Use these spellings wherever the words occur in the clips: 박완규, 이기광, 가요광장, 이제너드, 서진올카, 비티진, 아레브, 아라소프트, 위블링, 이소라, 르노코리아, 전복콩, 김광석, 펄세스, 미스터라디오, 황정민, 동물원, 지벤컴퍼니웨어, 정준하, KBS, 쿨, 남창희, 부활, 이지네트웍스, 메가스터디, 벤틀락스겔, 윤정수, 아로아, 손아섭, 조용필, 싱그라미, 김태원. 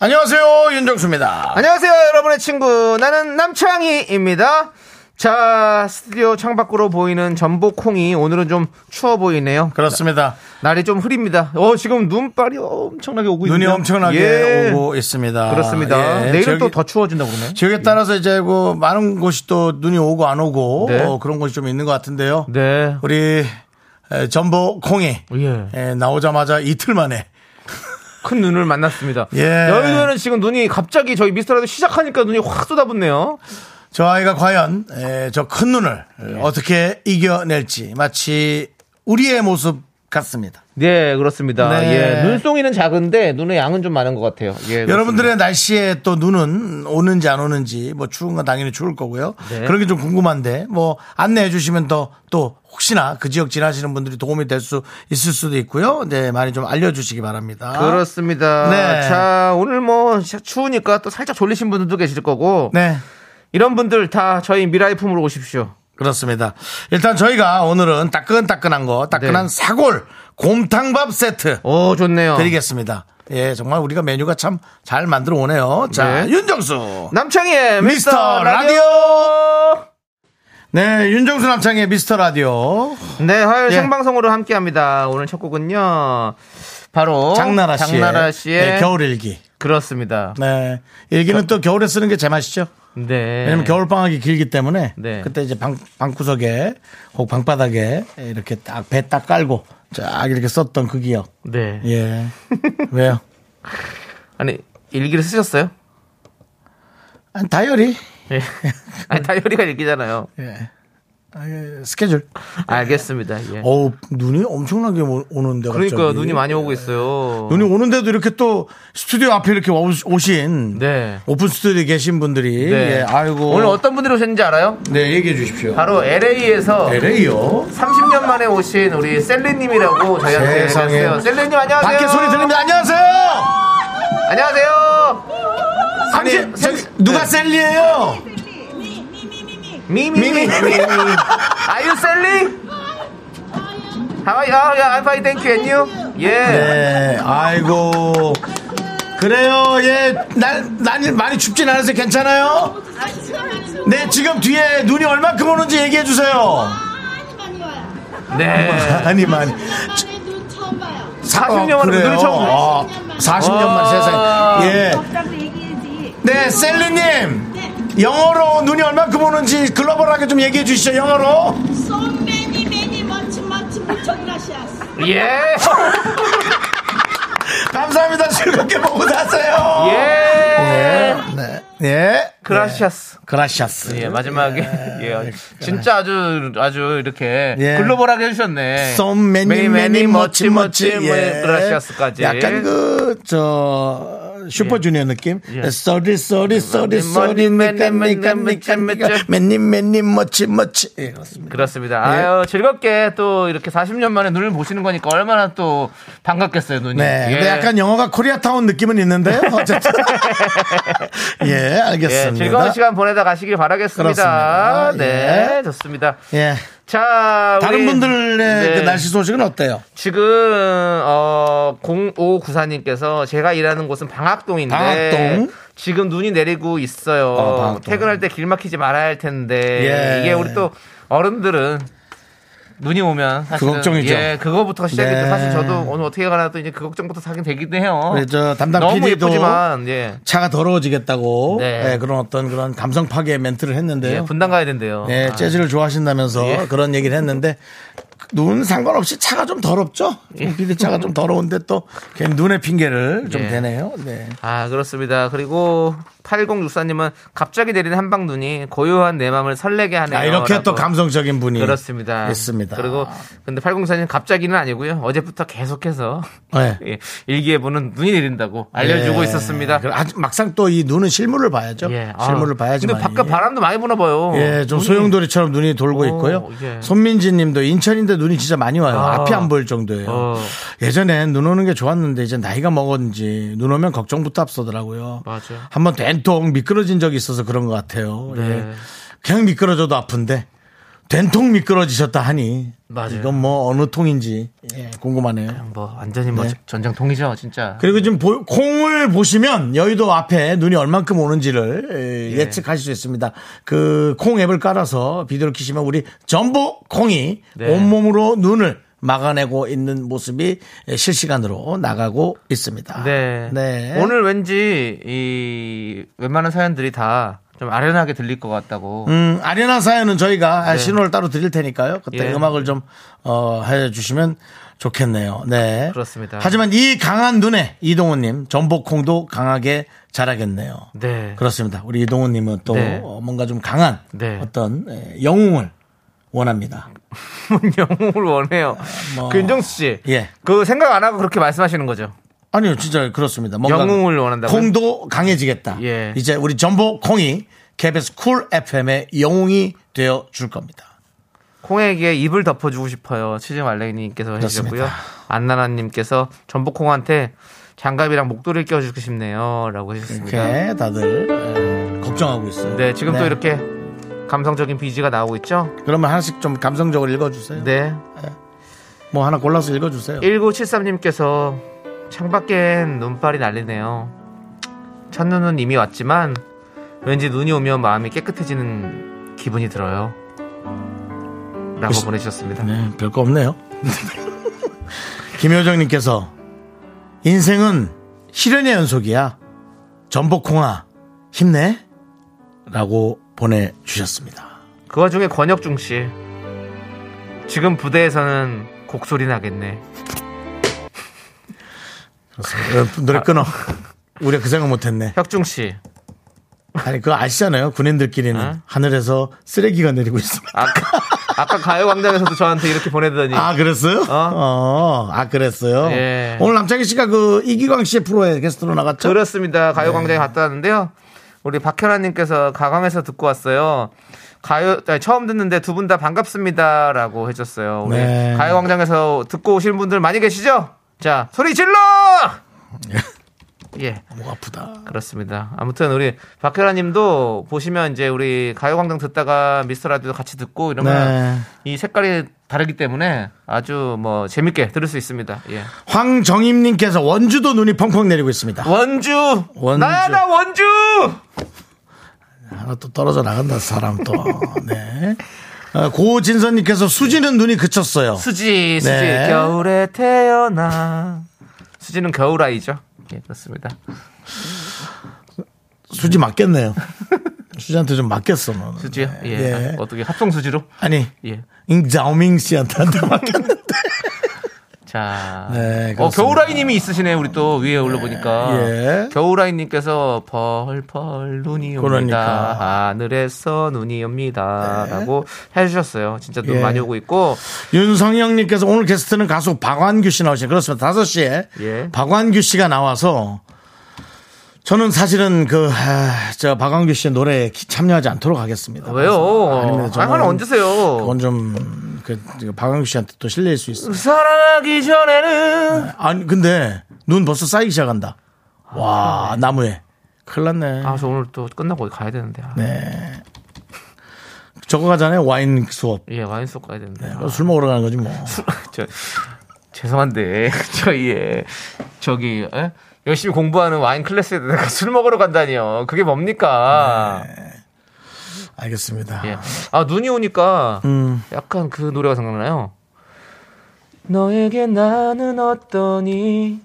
안녕하세요, 윤정수입니다. 안녕하세요, 여러분의 친구 나는 남창희입니다. 자, 스튜디오 창밖으로 보이는 전복콩이 오늘은 좀 추워 보이네요. 그렇습니다. 날이 좀 흐립니다. 지금 눈발이 엄청나게 오고 있네요. 눈이 엄청나게 오고 있습니다. 그렇습니다. 예. 내일은 또 더 추워진다고 그러네요. 지역에 따라서 이제 많은 곳이 또 눈이 오고 안 오고 그런 곳이 좀 있는 것 같은데요. 네. 우리 전복콩이 나오자마자 이틀 만에 큰 눈을 만났습니다. 예. 여의도에는 지금 눈이 갑자기 저희 미스터라디오 시작하니까 눈이 확 쏟아붓네요. 저 아이가 과연 저 큰 눈을 어떻게 이겨낼지 마치 우리의 모습 같습니다. 네, 그렇습니다. 네. 예, 눈송이는 작은데 눈의 양은 좀 많은 것 같아요. 예, 여러분들의 날씨에 또 눈은 오는지 안 오는지 추운 건 당연히 추울 거고요. 네. 그런 게 좀 궁금한데 안내해 주시면 또 혹시나 그 지역 지나시는 분들이 도움이 될 수 있을 수도 있고요. 네, 많이 좀 알려주시기 바랍니다. 그렇습니다. 네. 자, 오늘 추우니까 또 살짝 졸리신 분들도 계실 거고. 네. 이런 분들 다 저희 미라의 품으로 오십시오. 그렇습니다. 일단 저희가 오늘은 따끈따끈한 네. 사골 곰탕밥 세트. 오, 좋네요. 드리겠습니다. 예, 정말 우리가 메뉴가 참 잘 만들어 오네요. 자, 네. 윤정수 남창희의 미스터 라디오. 네, 윤정수 남창희의 미스터 라디오. 네, 화요일 생방송으로 함께합니다. 오늘 첫 곡은요, 바로 장나라 씨의 네, 겨울일기. 그렇습니다. 네, 일기는 또 겨울에 쓰는 게 제맛이죠. 네. 왜냐면 겨울방학이 길기 때문에 그때 이제 방구석에 혹 방바닥에 이렇게 딱 배 딱 깔고 쫙 이렇게 썼던 그 기억. 네. 예. 왜요? 아니, 일기를 쓰셨어요? 아니, 다이어리. 예. 아니, 다이어리가 일기잖아요. 예. 스케줄. 알겠습니다. 예. 눈이 엄청나게 오는데. 그러니까요, 갑자기. 눈이 많이 오고 있어요. 눈이 오는데도 이렇게 또 스튜디오 앞에 이렇게 오신 오픈 스튜디오에 계신 분들이 예, 아이고. 오늘 어떤 분들이 오셨는지 알아요? 네, 얘기해 주십시오. 바로 LA에서 30년 만에 오신 우리 셀리님이라고 저희한테 계세요. 셀리님 안녕하세요. 밖에 소리 들립니다. 안녕하세요. 안녕하세요. 아니, 누가 셀리예요? 미미. Are you selling? How are you? I'm fine, thank you. And you? 예. 네, 아이고. 그래요, 예. 난 많이 춥진 않아서 괜찮아요? 네, 지금 뒤에 눈이 얼만큼 오는지 얘기해주세요. 네. 많이. 40년 만에 눈을 처음 봐요. 40년 만에 세상에. 예. 네, 셀리님. 영어로 눈이 얼만큼 오는지 글로벌하게 좀 얘기해 주시죠. 영어로. So many, many, much, much gracias. 예. 감사합니다. 즐겁게 보고 나세요. 예. 네. 그라시아스. 그라시아스. 예, 마지막에. 예. 진짜 아주 이렇게 글로벌하게 해주셨네. So many, many, much, much, 그라시아스까지. 약간 슈퍼주니어 느낌. Sorry, 맨님, 멋지. 예, 그렇습니다. 아유, 즐겁게 또 이렇게 40년 만에 눈을 보시는 거니까 얼마나 또 반갑겠어요, 눈이. 네. 예. 근데 약간 영어가 코리아타운 느낌은 있는데요. 어쨌든. 예, 알겠습니다. 예, 즐거운 시간 보내다 가시길 바라겠습니다. 네, 예. 좋습니다. 예. 자, 다른 분들의 그 날씨 소식은 어때요? 지금 0594님께서 제가 일하는 곳은 방학동인데 지금 눈이 내리고 있어요. 퇴근할 때 길 막히지 말아야 할 텐데 이게 우리 또 어른들은 눈이 오면 사실은 그 걱정이죠. 예, 그거부터 시작했죠. 네. 사실 저도 오늘 어떻게 가나 또 이제 그 걱정부터 사긴 되기도 해요. 네, 저 담당 PD도 차가 더러워지겠다고 그런 그런 감성 파괴 멘트를 했는데요. 예, 분당 가야 된대요. 네, 재즈를 좋아하신다면서 그런 얘기를 했는데 눈 상관없이 차가 좀 더럽죠. PD 차가 좀 더러운데 또 걔 눈의 핑계를 좀 대네요. 네. 아, 그렇습니다. 그리고 8064님은 갑자기 내린 한방 눈이 고요한 내 마음을 설레게 하네요. 아, 이렇게 또 감성적인 분이 그렇습니다. 있습니다. 그리고 근데 8064님 갑자기는 아니고요. 어제부터 계속해서 네. 예, 일기예보는 눈이 내린다고 알려주고 예. 있었습니다. 막상 또 이 눈은 실물을 봐야죠. 예. 아, 실물을 봐야지만. 근데 바깥 바람도 많이 부나 봐요. 예, 좀 눈이. 소용돌이처럼 눈이 돌고 있고요. 예. 손민지님도 인천인데 눈이 진짜 많이 와요. 아. 앞이 안 보일 정도예요. 예전엔 눈 오는 게 좋았는데 이제 나이가 먹었는지 눈 오면 걱정부터 앞서더라고요. 맞아요. 한번 된통 미끄러진 적이 있어서 그런 것 같아요. 네. 예. 그냥 미끄러져도 아픈데 된통 미끄러지셨다 하니 맞아요. 이건 뭐 어느 통인지 예, 궁금하네요. 뭐 완전히 뭐 네. 전장통이죠, 진짜. 그리고 지금 콩을 보시면 여의도 앞에 눈이 얼만큼 오는지를 예. 예측하실 수 있습니다. 그 콩 앱을 깔아서 비디오를 키시면 우리 전부 콩이 네. 온몸으로 눈을 막아내고 있는 모습이 실시간으로 나가고 있습니다. 네. 네. 오늘 왠지 이 웬만한 사연들이 다 좀 아련하게 들릴 것 같다고. 아련한 사연은 저희가 네. 신호를 따로 드릴 테니까요. 그때 예. 음악을 좀 해주시면 좋겠네요. 네. 그렇습니다. 하지만 이 강한 눈에 이동훈님 전복콩도 강하게 자라겠네요. 네. 그렇습니다. 우리 이동훈님은 또 네. 뭔가 좀 강한 네. 어떤 영웅을 원합니다. 영웅을 원해요. 뭐... 그 윤정수 씨, 예. 그 생각 안 하고 그렇게 말씀하시는 거죠? 아니요, 진짜 그렇습니다. 뭔가 영웅을 원한다고. 콩도 강해지겠다. 예. 이제 우리 전보 콩이 KBS 쿨 FM의 영웅이 되어 줄 겁니다. 콩에게 입을 덮어주고 싶어요. 치즈 말레이님께서 해주셨고요. 안나나님께서 전보 콩한테 장갑이랑 목도리를 껴주고 싶네요.라고 해주셨습니다. 이렇게 다들 걱정하고 있어요. 네, 지금 네. 또 이렇게. 감성적인 비지가 나오고 있죠? 그러면 하나씩 좀 감성적으로 읽어주세요. 네. 네. 뭐 하나 골라서 읽어주세요. 1973님께서 창밖엔 눈발이 날리네요. 첫눈은 이미 왔지만 왠지 눈이 오면 마음이 깨끗해지는 기분이 들어요. 라고 보내주셨습니다. 네, 별거 없네요. 김효정님께서 인생은 시련의 연속이야. 전복콩아 힘내. 라고 보내주셨습니다. 그 와중에 권혁중 씨 지금 부대에서는 곡소리 나겠네. 노래 끊어. 우리가 그 생각 못했네. 혁중 씨 아니 그거 아시잖아요. 군인들끼리는 어? 하늘에서 쓰레기가 내리고 있습니다. 아까 가요광장에서도 저한테 이렇게 보내더니. 아 그랬어요? 아 그랬어요? 예. 오늘 남창희 씨가 그 이기광 씨의 프로에 게스트로 나갔죠? 그렇습니다. 가요광장에 네. 갔다 왔는데요. 우리 박현아님께서 가광에서 듣고 왔어요. 처음 듣는데 두 분 다 반갑습니다라고 해줬어요. 우리 네. 가요광장에서 듣고 오시는 분들 많이 계시죠? 자 소리 질러! 예, 목 아프다. 그렇습니다. 아무튼 우리 박현아님도 보시면 이제 우리 가요광장 듣다가 미스터라디오 같이 듣고 이러면 네. 이 색깔이 다르기 때문에 아주 뭐 재밌게 들을 수 있습니다. 예. 황정임님께서 원주도 눈이 펑펑 내리고 있습니다. 원주. 나야 원주. 하나 또 떨어져 나간다 사람 또. 네. 고진선님께서 수지는 눈이 그쳤어요. 수지. 네. 겨울에 태어나. 수지는 겨울 아이죠. 예, 그렇습니다. 수지 맞겠네요. 수지한테 좀 맞겠어. 너는. 수지요? 예. 예. 어떻게 합성 수지로? 아니. 예. 잉자오밍 씨한테 맞겠는데. 자. 네. 겨울아이님이 있으시네. 우리 또 위에 올라보니까. 예. 겨울아이님께서 펄펄 눈이 옵니다. 그러니까. 하늘에서 눈이 옵니다. 네. 라고 해주셨어요. 진짜 눈 예. 많이 오고 있고. 윤성영님께서 오늘 게스트는 가수 박완규 씨 나오시네. 그렇습니다. 5시에. 예. 박완규 씨가 나와서 저는 사실은 저 박완규 씨의 노래에 참여하지 않도록 하겠습니다. 왜요? 장관 얹으세요. 그건 좀 박완규 씨한테 또 실례일 수 있어요. 사랑하기 전에는 네. 아니 근데 눈 벌써 쌓이기 시작한다. 와 그러네. 나무에 큰일 났네. 저 오늘 또 끝나고 가야 되는데. 네. 저거 가잖아요 와인 수업. 예 와인 수업 가야 되는데. 네. 술 먹으러 가는 거지 뭐. 죄송한데 저희의 열심히 공부하는 와인 클래스에 내가 술 먹으러 간다니요. 그게 뭡니까? 네. 알겠습니다. 예. 눈이 오니까 약간 그 노래가 생각나요. 너에게 나는 어떠니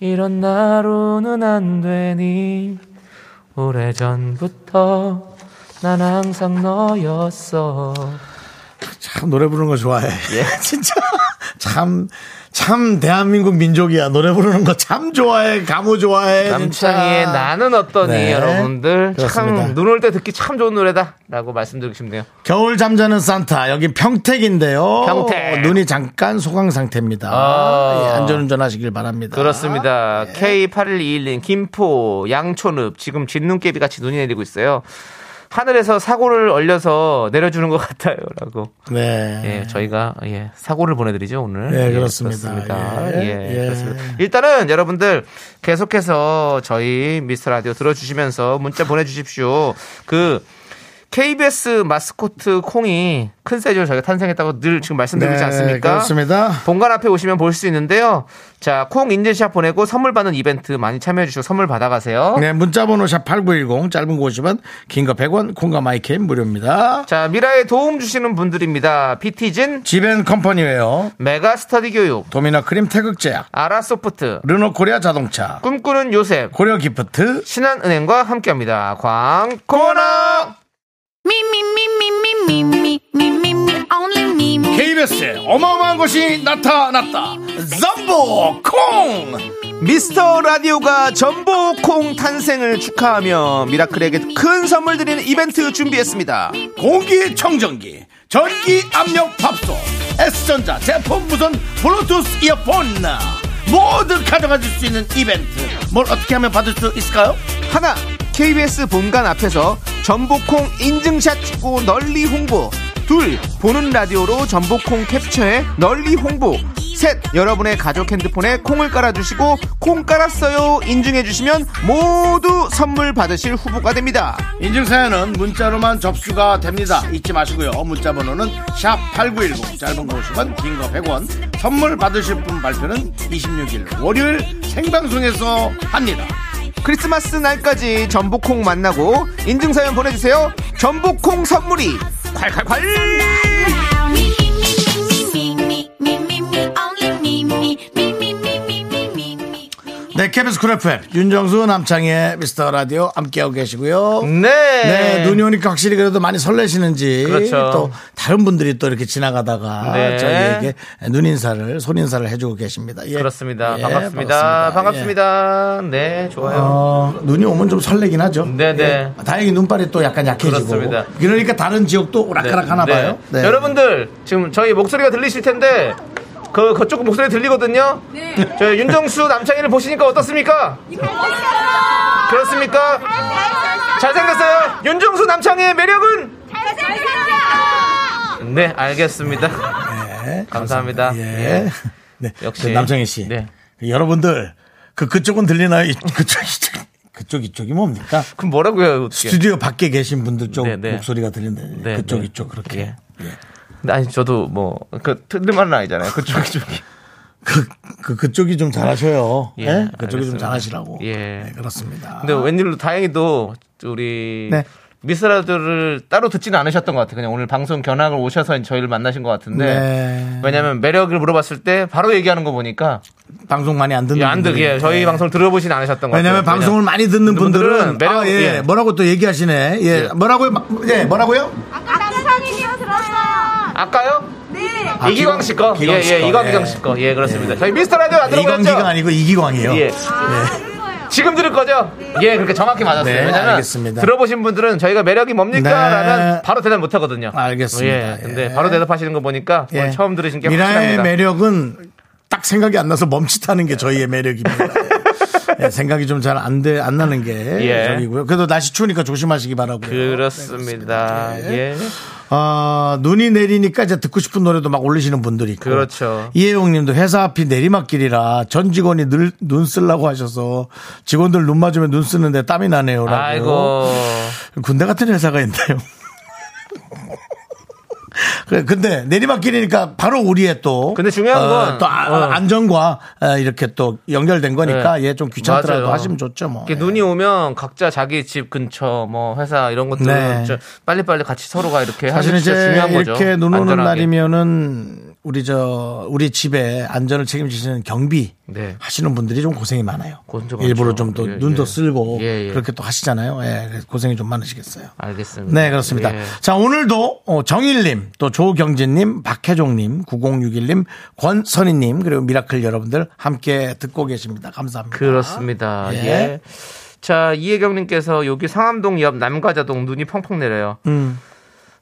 이런 나로는 안 되니 오래전부터 난 항상 너였어. 참 노래 부르는 거 좋아해. 예? 진짜 참 대한민국 민족이야. 노래 부르는 거 참 좋아해. 가무 좋아해. 남창희의 나는 어떠니. 네, 여러분들 그렇습니다. 참 눈 올 때 듣기 참 좋은 노래다 라고 말씀드리고 싶네요. 겨울 잠자는 산타, 여기 평택인데요. 평택. 눈이 잠깐 소강 상태입니다. 예, 안전운전 하시길 바랍니다. 그렇습니다. 네. K8121님 김포 양촌읍 지금 진눈깨비 같이 눈이 내리고 있어요. 하늘에서 사고를 얼려서 내려주는 것 같아요라고. 네. 예, 저희가 예, 사고를 보내드리죠 오늘. 네, 예, 그렇습니다. 예, 예, 예, 그렇습니다. 일단은 여러분들 계속해서 저희 미스터 라디오 들어주시면서 문자 보내주십시오. 그 KBS 마스코트 콩이 큰 사이즈로 저희가 탄생했다고 늘 지금 말씀드리지 네, 않습니까? 그렇습니다. 본관 앞에 오시면 볼 수 있는데요. 자, 콩 인증샷 보내고 선물 받는 이벤트 많이 참여해 주시고 선물 받아가세요. 네, 문자번호 샵 8910, 짧은 거 50원, 긴 거 100원, 콩과 마이캠 무료입니다. 자, 미라에 도움 주시는 분들입니다. 비티진, 지벤컴퍼니웨어, 메가스터디 교육, 도미나 크림 태극제약, 아라소프트, 르노코리아 자동차, 꿈꾸는 요셉, 고려기프트, 신한은행과 함께합니다. 광고나 KBS에 어마어마한 것이 나타났다. 전복콩. 미스터라디오가 전복콩 탄생을 축하하며 미라클에게 큰 선물 드리는 이벤트 준비했습니다. 공기청정기, 전기압력밥솥, S전자 제품 무선 블루투스 이어폰 모두 가져가실 수 있는 이벤트. 뭘 어떻게 하면 받을 수 있을까요? 하나, KBS 본관 앞에서 전복콩 인증샷 찍고 널리 홍보. 둘, 보는 라디오로 전복콩 캡처해 널리 홍보. 셋, 여러분의 가족 핸드폰에 콩을 깔아주시고 콩 깔았어요 인증해주시면 모두 선물 받으실 후보가 됩니다. 인증사연은 문자로만 접수가 됩니다. 잊지 마시고요. 문자 번호는 샵8910, 짧은 거 50원, 긴 거 100원. 선물 받으실 분 발표는 26일 월요일 생방송에서 합니다. 크리스마스 날까지 전복콩 만나고 인증사연 보내주세요. 전복콩 선물이 콸콸콸. 네, KBS 쿨 FM 윤정수 남창희의 미스터라디오 함께하고 계시고요. 네, 눈이 오니까 확실히 그래도 많이 설레시는지. 그렇죠. 또 다른 분들이 또 이렇게 지나가다가 네, 저희에게 눈인사를 손인사를 해주고 계십니다. 예. 그렇습니다. 예, 반갑습니다. 반갑습니다. 예. 네, 좋아요. 눈이 오면 좀 설레긴 하죠. 네네. 예. 다행히 눈발이 또 약간 약해지고. 그렇습니다. 그러니까 다른 지역도 오락가락 네, 하나 네, 봐요. 네. 여러분들 지금 저희 목소리가 들리실 텐데 그쪽 목소리 들리거든요. 네. 저 윤정수 남창희를 보시니까 어떻습니까? 그렇습니까? 잘생겼어요. 윤정수 남창희의 매력은 잘생겼어요. 네, 알겠습니다. 네, 감사합니다. 예. 네, 역시 남창희 씨. 네. 여러분들 그쪽은 들리나요? 그쪽이 뭡니까? 그럼 뭐라고요? 어떻게? 스튜디오 밖에 계신 분들 쪽 네네. 목소리가 들린다. 네, 그쪽 네. 이쪽 그렇게. 예. 예. 아니 저도 뭐 그 틀릴만은 아니잖아요. 그쪽이 좀 잘하셔요. 예, 네? 그쪽이 좀 잘하시라고. 예, 네, 그렇습니다. 근데 웬일로 다행히도 우리 네. 미스라드를 따로 듣지는 않으셨던 것 같아요. 그냥 오늘 방송 견학을 오셔서 저희를 만나신 것 같은데 네. 왜냐하면 매력을 물어봤을 때 바로 얘기하는 거 보니까 방송 많이 안 듣는 분들 저희 네. 방송을 들어보진 않으셨던 것 왜냐하면 같아요. 방송을 많이 듣는 분들은 매력, 아, 예. 예. 뭐라고 또 얘기하시네. 예, 예. 뭐라고요? 예, 뭐라고요? 아까 들었어요. 아까요? 네. 아, 이기광 씨 거. 예, 예, 이광 씨 거. 예, 그렇습니다. 예. 저희 미스터 라디오 안 들어보셨죠? 이광기가 아니고 이기광이에요. 예. 아, 네. 지금 들을 거죠? 네. 예, 그렇게 정확히 맞았어요. 네, 왜냐면 알겠습니다. 들어보신 분들은 저희가 매력이 뭡니까? 네. 라면 바로 대답 못 하거든요. 알겠습니다. 예. 근데 예. 바로 대답하시는 거 보니까 예. 처음 들으신 게 확실합니다. 미라의 매력은 딱 생각이 안 나서 멈칫하는 게 저희의 매력입니다. 네, 생각이 좀 잘 안 나는 게 저기고요. 예. 그래도 날씨 추우니까 조심하시기 바라고요. 그렇습니다. 네, 예. 눈이 내리니까 이제 듣고 싶은 노래도 막 올리시는 분들이 있고. 그렇죠. 이혜용님도 회사 앞이 내리막길이라 전 직원이 늘 눈 쓰려고 하셔서 직원들 눈 맞으면 눈 쓰는데 땀이 나네요라고. 아이고. 군대 같은 회사가 있나요? 그래, 근데 내리막길이니까 바로 우리의 또. 근데 중요한 건. 또 안전과 이렇게 또 연결된 거니까 네. 예, 좀 귀찮더라도 맞아요. 하시면 좋죠 뭐. 예. 눈이 오면 각자 자기 집 근처 뭐 회사 이런 것들 네. 빨리빨리 같이 서로가 이렇게 사실은 하시는 게 중요한 거죠. 사실 이제 이렇게 눈 오는 날이면은 우리 집에 안전을 책임지시는 경비 네. 하시는 분들이 좀 고생이 많아요. 일부러 좀 또 눈도 쓸고 그렇게 또 하시잖아요. 예, 고생이 좀 많으시겠어요. 알겠습니다. 네, 그렇습니다. 예. 자, 오늘도 정일님, 또 조경진님, 박혜종님, 9061님, 권선희님 그리고 미라클 여러분들 함께 듣고 계십니다. 감사합니다. 그렇습니다. 예. 예. 자, 이혜경님께서 여기 상암동 옆 남과자동 눈이 펑펑 내려요.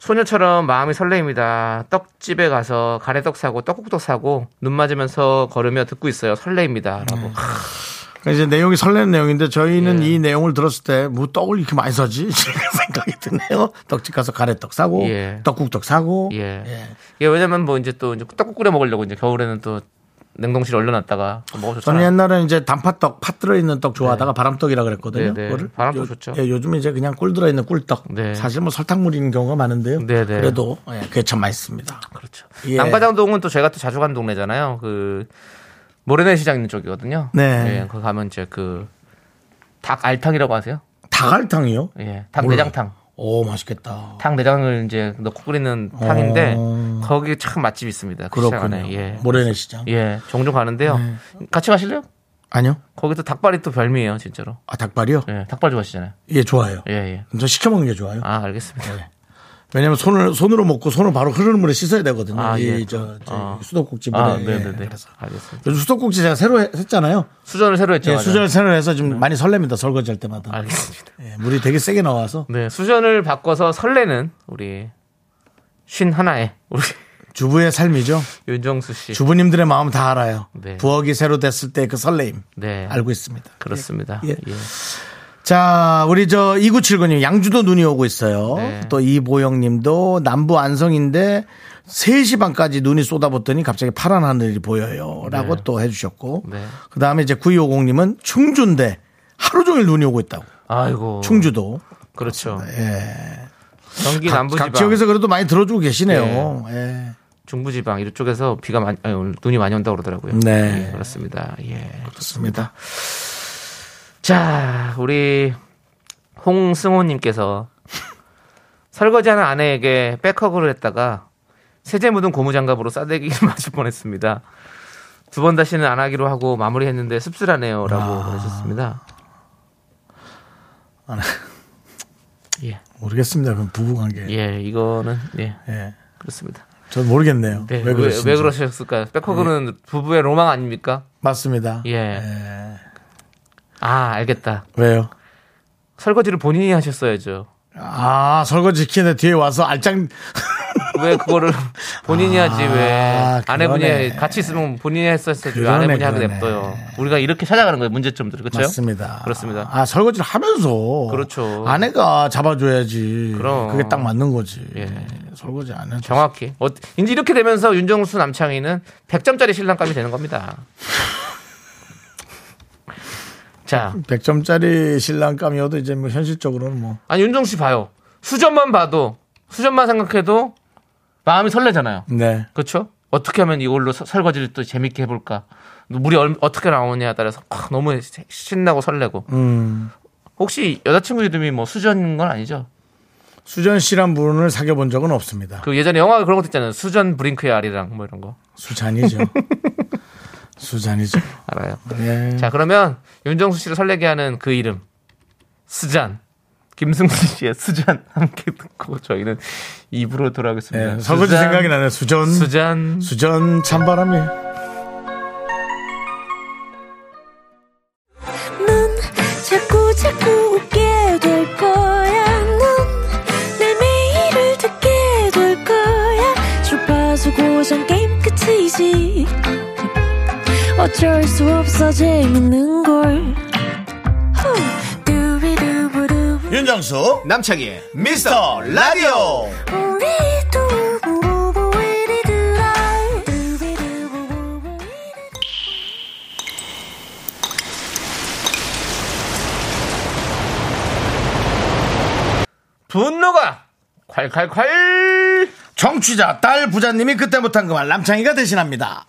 소녀처럼 마음이 설레입니다. 떡집에 가서 가래떡 사고 떡국떡 사고 눈 맞으면서 걸으며 듣고 있어요. 설레입니다. 라고. 이제 내용이 설레는 내용인데 저희는 이 내용을 들었을 때 뭐 떡을 이렇게 많이 사지? 생각이 드네요. 떡집 가서 가래떡 사고 떡국떡 사고. 왜냐면 뭐 이제 또 이제 떡국 끓여 먹으려고 이제 겨울에는 또 냉동실에 얼려놨다가 먹어줬잖아요. 저는 옛날에 이제 단팥떡, 팥 들어있는 떡 좋아하다가 바람떡이라 그랬거든요. 그거를 바람떡 좋죠. 예, 요즘 이제 그냥 꿀 들어있는 꿀떡. 네. 사실 뭐 설탕물인 경우가 많은데요. 네네. 그래도 예, 그게 참 맛있습니다. 그렇죠. 예. 남과장동은 또 제가 또 자주 간 동네잖아요. 그 모래내 시장 있는 쪽이거든요. 네. 예, 거기 가면 이제 그 닭 알탕이라고 하세요? 닭 알탕이요? 예, 닭 내장탕. 오, 맛있겠다. 닭 내장을 이제 넣고 끓이는 탕인데 거기 참 맛집 있습니다. 그 그렇군요. 시장 안에. 예. 모래내 시장. 예, 종종 가는데요. 네. 같이 가실래요? 아니요. 거기서 닭발이 또 별미예요, 진짜로. 아, 닭발이요? 예, 닭발 좋아하시잖아요. 예, 좋아요. 예, 예. 저 시켜 먹는 게 좋아요. 아, 알겠습니다. 네. 왜냐면 손으로 먹고 손을 바로 흐르는 물에 씻어야 되거든요. 아, 예. 수도꼭지 물에. 아, 네, 네, 네. 알겠습니다. 요즘 수도꼭지 제가 새로 했잖아요. 수전을 새로 했죠. 예, 수전을 새로 해서 좀 많이 설렙니다. 설거지할 때마다. 알겠습니다. 예, 물이 되게 세게 나와서. 네, 수전을 바꿔서 설레는 우리 신 하나의 우리 주부의 삶이죠. 윤정수 씨. 주부님들의 마음 다 알아요. 네. 부엌이 새로 됐을 때 그 설레임. 네. 알고 있습니다. 그렇습니다. 예. 예. 자, 우리 2979님, 양주도 눈이 오고 있어요. 네. 또 이보영님도 남부 안성인데 3시 반까지 눈이 쏟아붓더니 갑자기 파란 하늘이 보여요. 라고 네. 또 해주셨고. 네. 그 다음에 이제 9250님은 충주인데 하루 종일 눈이 오고 있다고. 아이고. 충주도. 그렇죠. 예. 경기 남부지방. 각 지역에서 그래도 많이 들어주고 계시네요. 예. 예. 중부지방 이쪽에서 비가 많이, 아니, 눈이 많이 온다고 그러더라고요. 네. 예, 그렇습니다. 예. 그렇습니다. 자, 우리 홍승호님께서 설거지하는 아내에게 백허그를 했다가 세제 묻은 고무장갑으로 싸대기를 맞을 뻔했습니다. 두 번 다시는 안 하기로 하고 마무리했는데 씁쓸하네요. 라고 그러셨습니다. 아... 예. 모르겠습니다. 그럼 부부관계. 예, 이거는 예. 그렇습니다. 전 모르겠네요. 네, 왜 그러셨을까요? 백허그는 부부의 로망 아닙니까? 맞습니다. 예. 아, 알겠다. 왜요? 설거지를 본인이 하셨어야죠. 아, 설거지 키는데 뒤에 와서 알짱. 왜 그거를 본인이 하지, 왜. 아내분이 같이 있으면 본인이 했었어야죠. 그러네, 아내분이 하게 냅둬요. 우리가 이렇게 찾아가는 거예요, 문제점들을. 그렇죠? 맞습니다. 그렇습니다. 아, 설거지를 하면서. 그렇죠. 아내가 잡아줘야지. 그럼. 그게 딱 맞는 거지. 예. 설거지 안 해줘. 정확히. 이제 이렇게 되면서 윤정수 남창희는 100점짜리 신랑감이 되는 겁니다. 자, 100점짜리 신랑감이어도 이제 뭐 현실적으로는 뭐. 아니, 윤정씨 봐요. 수전만 봐도, 수전만 생각해도 마음이 설레잖아요. 네. 그렇죠? 어떻게 하면 이걸로 설거지를 또 재밌게 해볼까? 물이 어떻게 나오냐에 따라서 너무 신나고 설레고. 혹시 여자친구 이름이 뭐 수전인 건 아니죠? 수전 씨란 분을 사귀어 본 적은 없습니다. 그 예전에 영화 그런 것도 있잖아요. 수전 브링크의 아리랑 뭐 이런 거. 수잔이죠. 수잔이죠. 알아요. 네. 자, 그러면 윤정수 씨를 설레게 하는 그 이름 수잔, 김승수 씨의 수잔 함께 듣고 저희는 입으로 돌아오겠습니다. 네, 설거지 수잔, 생각이 나네요. 수잔 찬바람이. 넌 자꾸 웃게 될 거야. 넌내 매일을 듣게 될 거야. 주파수 고정 게임 끝이지. 어쩔 수 없어 재밌는 걸. 윤정수 남창희 미스터 라디오. 분노가 콸콸콸. 정취자 딸 부자님이 그때 못한 그 말 남창희가 대신합니다.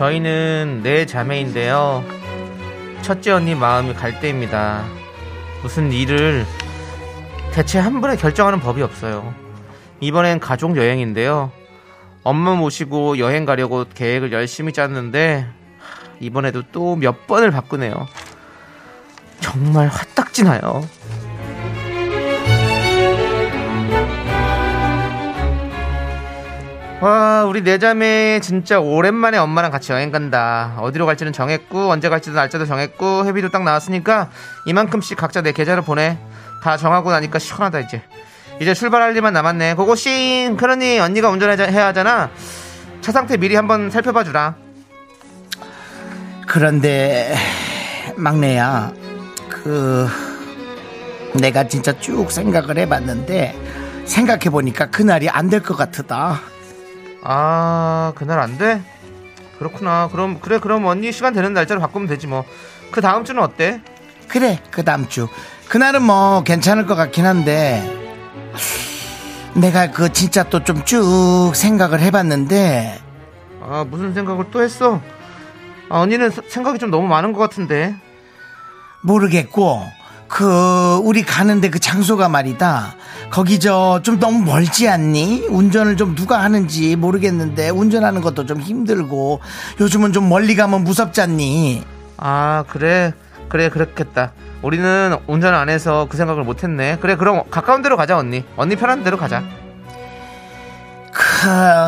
저희는 네 자매인데요. 첫째 언니 마음이 갈 때입니다. 무슨 일을 대체 한 번에 결정하는 법이 없어요. 이번엔 가족 여행인데요. 엄마 모시고 여행 가려고 계획을 열심히 짰는데 이번에도 또 몇 번을 바꾸네요. 정말 화딱지나요. 와, 우리 네 자매 진짜 오랜만에 엄마랑 같이 여행 간다. 어디로 갈지는 정했고 언제 갈지도 날짜도 정했고 회비도 딱 나왔으니까 이만큼씩 각자 내 계좌로 보내. 다 정하고 나니까 시원하다. 이제 출발할 일만 남았네. 고고싱. 그러니 언니가 운전해야 하잖아. 차 상태 미리 한번 살펴봐 주라. 그런데 막내야, 내가 진짜 쭉 생각을 해봤는데 생각해보니까 그날이 안 될 것 같다. 아, 그날 안 돼? 그렇구나. 그럼 언니 시간 되는 날짜로 바꾸면 되지 뭐. 그 다음 주는 어때? 그래, 그 다음 주. 그날은 뭐 괜찮을 것 같긴 한데 내가 진짜 또 좀 쭉 생각을 해봤는데. 아, 무슨 생각을 또 했어? 아, 언니는 생각이 좀 너무 많은 것 같은데. 모르겠고 우리 가는데 그 장소가 말이다. 거기 좀 너무 멀지 않니? 운전을 좀 누가 하는지 모르겠는데 운전하는 것도 좀 힘들고 요즘은 좀 멀리 가면 무섭지 않니? 아, 그래 그렇겠다. 우리는 운전 안 해서 그 생각을 못했네. 그래, 그럼 가까운 데로 가자. 언니 편한 데로 가자.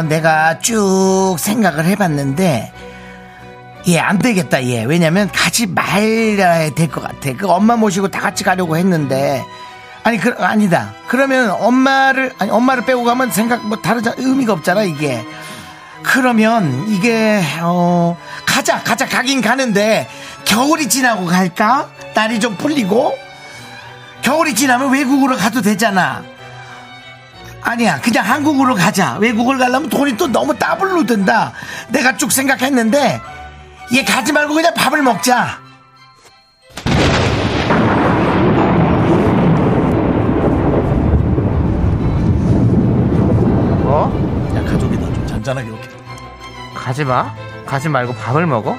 내가 쭉 생각을 해봤는데 안 되겠다. 왜냐면 가지 말아야 될 것 같아. 엄마 모시고 다 같이 가려고 했는데 아니다. 그러면 엄마를 빼고 가면 생각 뭐 다르잖아. 의미가 없잖아, 이게. 그러면 이게 가자 가긴 가는데 겨울이 지나고 갈까? 날이 좀 풀리고 겨울이 지나면 외국으로 가도 되잖아. 아니야, 그냥 한국으로 가자. 외국을 가려면 돈이 또 너무 더블로 든다. 내가 쭉 생각했는데 가지 말고 그냥 밥을 먹자. 어? 야, 가족이다. 좀 잔잔하게 이렇게. 가지 말고 밥을 먹어?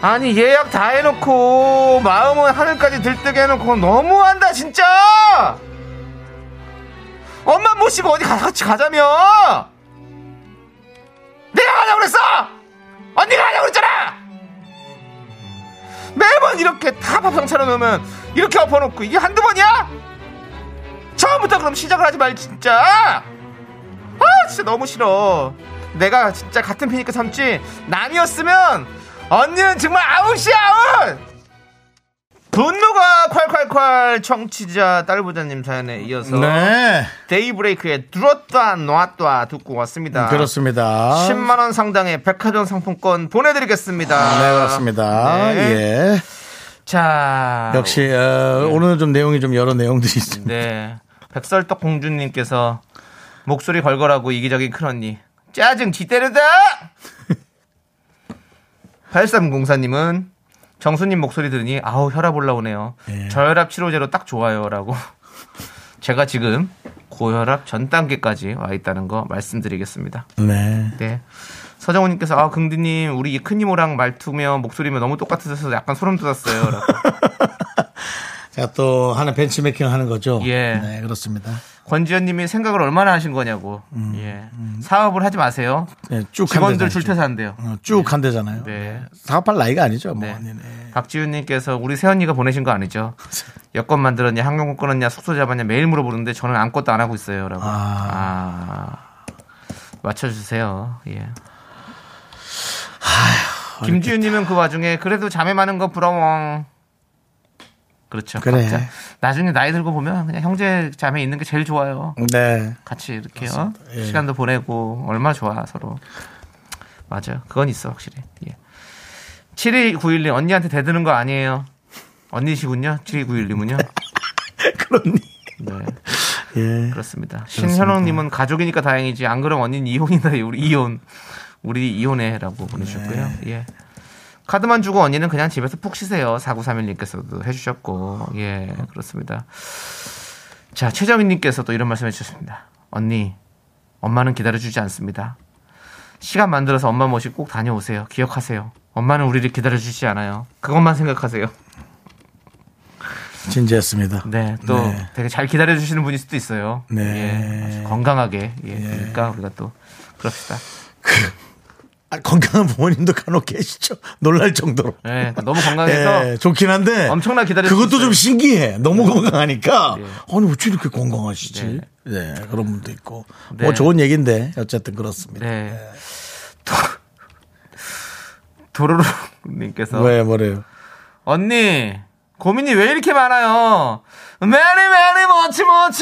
아니, 예약 다 해놓고 마음은 하늘까지 들뜨게 해놓고 너무한다 진짜. 엄마 모시고 어디 같이 가자며. 내가 가자고 그랬어. 언니가 하냐고 그랬잖아. 매번 이렇게 다 밥상 차려놓으면 이렇게 엎어놓고 이게 한두 번이야? 처음부터 그럼 시작을 하지 말 진짜. 아, 진짜 너무 싫어. 내가 진짜 같은 피니까 참지 남이었으면 언니는 정말 아웃이야, 아웃. 분노가 콸콸콸. 청취자 딸보자님 사연에 이어서 네, 데이브레이크의 들었다 놨다 듣고 왔습니다. 그렇습니다. 10만원 상당의 백화점 상품권 보내드리겠습니다. 아, 네, 그렇습니다. 네. 예. 자, 역시 오늘은 좀 내용이 좀 여러 내용들이 있습니다. 네. 백설떡 공주님께서 목소리 걸거라고 이기적인 큰언니 짜증 지때르다. 8304님은 정수님 목소리 들으니 아우 혈압 올라오네요. 예. 저혈압 치료제로 딱 좋아요라고. 제가 지금 고혈압 전 단계까지 와 있다는 거 말씀드리겠습니다. 네. 네. 서정호님께서 아, 긍디님 우리 큰이모랑 말투며 목소리며 너무 똑같으셔서 약간 소름 돋았어요라고. 제가 또 하나 벤치메킹 하는 거죠. 예. 네, 그렇습니다. 권지현님이 생각을 얼마나 하신 거냐고. 예. 사업을 하지 마세요. 네, 쭉 직원들 출퇴사한대요. 쭉 한대잖아요. 네. 네. 사업할 나이가 아니죠. 네. 뭐. 네. 박지윤님께서 우리 새언니가 보내신 거 아니죠? 여권 만들었냐, 항공권 끊었냐, 숙소 잡았냐 매일 물어보는데 저는 아무것도 안 하고 있어요라고. 맞춰주세요. 예. 김지윤님은 그 와중에 그래도 자매 많은 거 부러워. 그렇죠. 그래. 각자. 나중에 나이 들고 보면 그냥 형제 자매 있는 게 제일 좋아요. 네. 같이 이렇게 예. 시간도 보내고 얼마나 좋아 서로. 맞아요. 그건 있어 확실히. 예. 72912 언니한테 대드는 거 아니에요. 언니시군요. 72912군요. 그렇니. 네. 예. 그렇습니다. 신현웅님은 가족이니까 다행이지 안 그럼 언니는 이혼이다. 우리 이혼해라고 보내주셨고요. 네. 예. 카드만 주고 언니는 그냥 집에서 푹 쉬세요. 4931님께서도 해주셨고. 예, 그렇습니다. 자, 최정민님께서도 이런 말씀해 주셨습니다. 언니, 엄마는 기다려주지 않습니다. 시간 만들어서 엄마 모시고 꼭 다녀오세요. 기억하세요. 엄마는 우리를 기다려주시지 않아요. 그것만 생각하세요. 진지했습니다. 네, 또 네. 되게 잘 기다려주시는 분일 수도 있어요. 네, 예, 건강하게. 예, 예. 그러니까 우리가 또 그럽시다. 건강한 부모님도 간혹 계시죠. 놀랄 정도로. 네, 그러니까 너무 건강해서 네, 좋긴 한데 엄청나게 기다려주시죠. 그것도 좀 신기해. 너무 건강하니까. 네. 아니 어찌 이렇게 건강하시지? 네, 네 그런 분도 있고. 네. 뭐 좋은 얘기인데 어쨌든 그렇습니다. 네. 네. 도로로님께서 왜 뭐래요? 언니. 고민이 왜 이렇게 많아요? 메리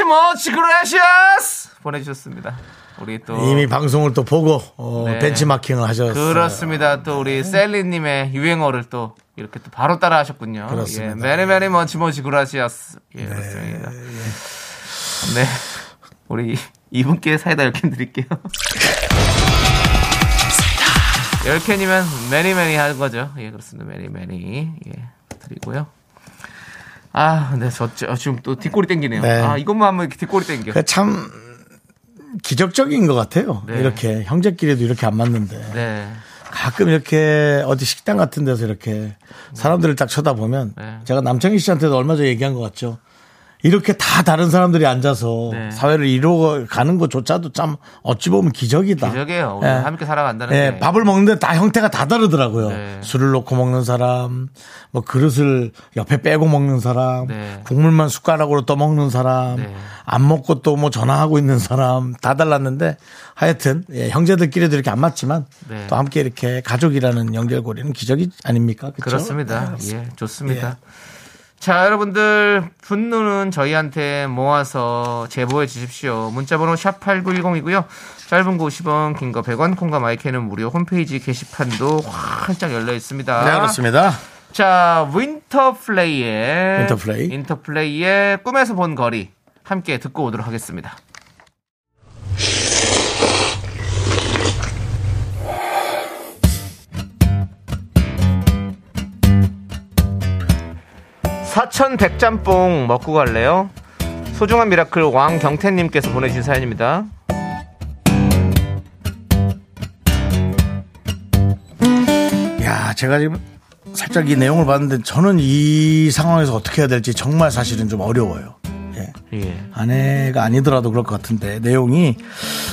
머치 그레시아스 보내주셨습니다. 우리 또 이미 방송을 또 보고 네. 벤치마킹을 하셨어요. 그렇습니다. 또 우리 셀리님의 유행어를 또 이렇게 또 바로 따라하셨군요. 그렇습니다. 메리 머치 그레시아스. 예, 그렇습니다. 네, 우리 이분께 사이다 10캔 드릴게요. 10캔이면 메리 할 거죠. 예, 그렇습니다. 메리 예, 드리고요. 아, 네, 저 지금 또 뒷골이 땡기네요. 네. 아, 이것만 하면 뒷골이 땡겨. 참 기적적인 것 같아요. 네. 이렇게 형제끼리도 이렇게 안 맞는데 네. 가끔 이렇게 어디 식당 같은 데서 이렇게 사람들을 딱 쳐다보면 네. 제가 남창희 씨한테도 얼마 전에 얘기한 것 같죠. 이렇게 다 다른 사람들이 앉아서 네. 사회를 이루어가는 것조차도 참 어찌 보면 기적이다. 기적이에요. 네. 함께 살아간다는 네. 게. 밥을 먹는데 다 형태가 다 다르더라고요. 네. 술을 놓고 먹는 사람, 뭐 그릇을 옆에 빼고 먹는 사람, 네. 국물만 숟가락으로 떠먹는 사람, 네. 안 먹고 또 뭐 전화하고 있는 사람 다 달랐는데 하여튼 예, 형제들끼리도 이렇게 안 맞지만 네. 또 함께 이렇게 가족이라는 연결고리는 기적이 아닙니까? 그쵸? 그렇습니다. 네. 예, 좋습니다. 예. 자, 여러분들 분노는 저희한테 모아서 제보해 주십시오. 문자번호 샵8910이고요. 짧은 거 50원, 긴 거 100원, 콩과 마이크는 무료. 홈페이지 게시판도 활짝 열려 있습니다. 네, 그렇습니다. 자, 윈터플레이의 꿈에서 본 거리 함께 듣고 오도록 하겠습니다. 사천 백짬뽕 먹고 갈래요? 소중한 미라클 왕경태님께서 보내주신 사연입니다. 야, 제가 지금 살짝 이 내용을 봤는데 저는 이 상황에서 어떻게 해야 될지 정말 사실은 좀 어려워요. 예. 예. 아내가 아니더라도 그럴 것 같은데 내용이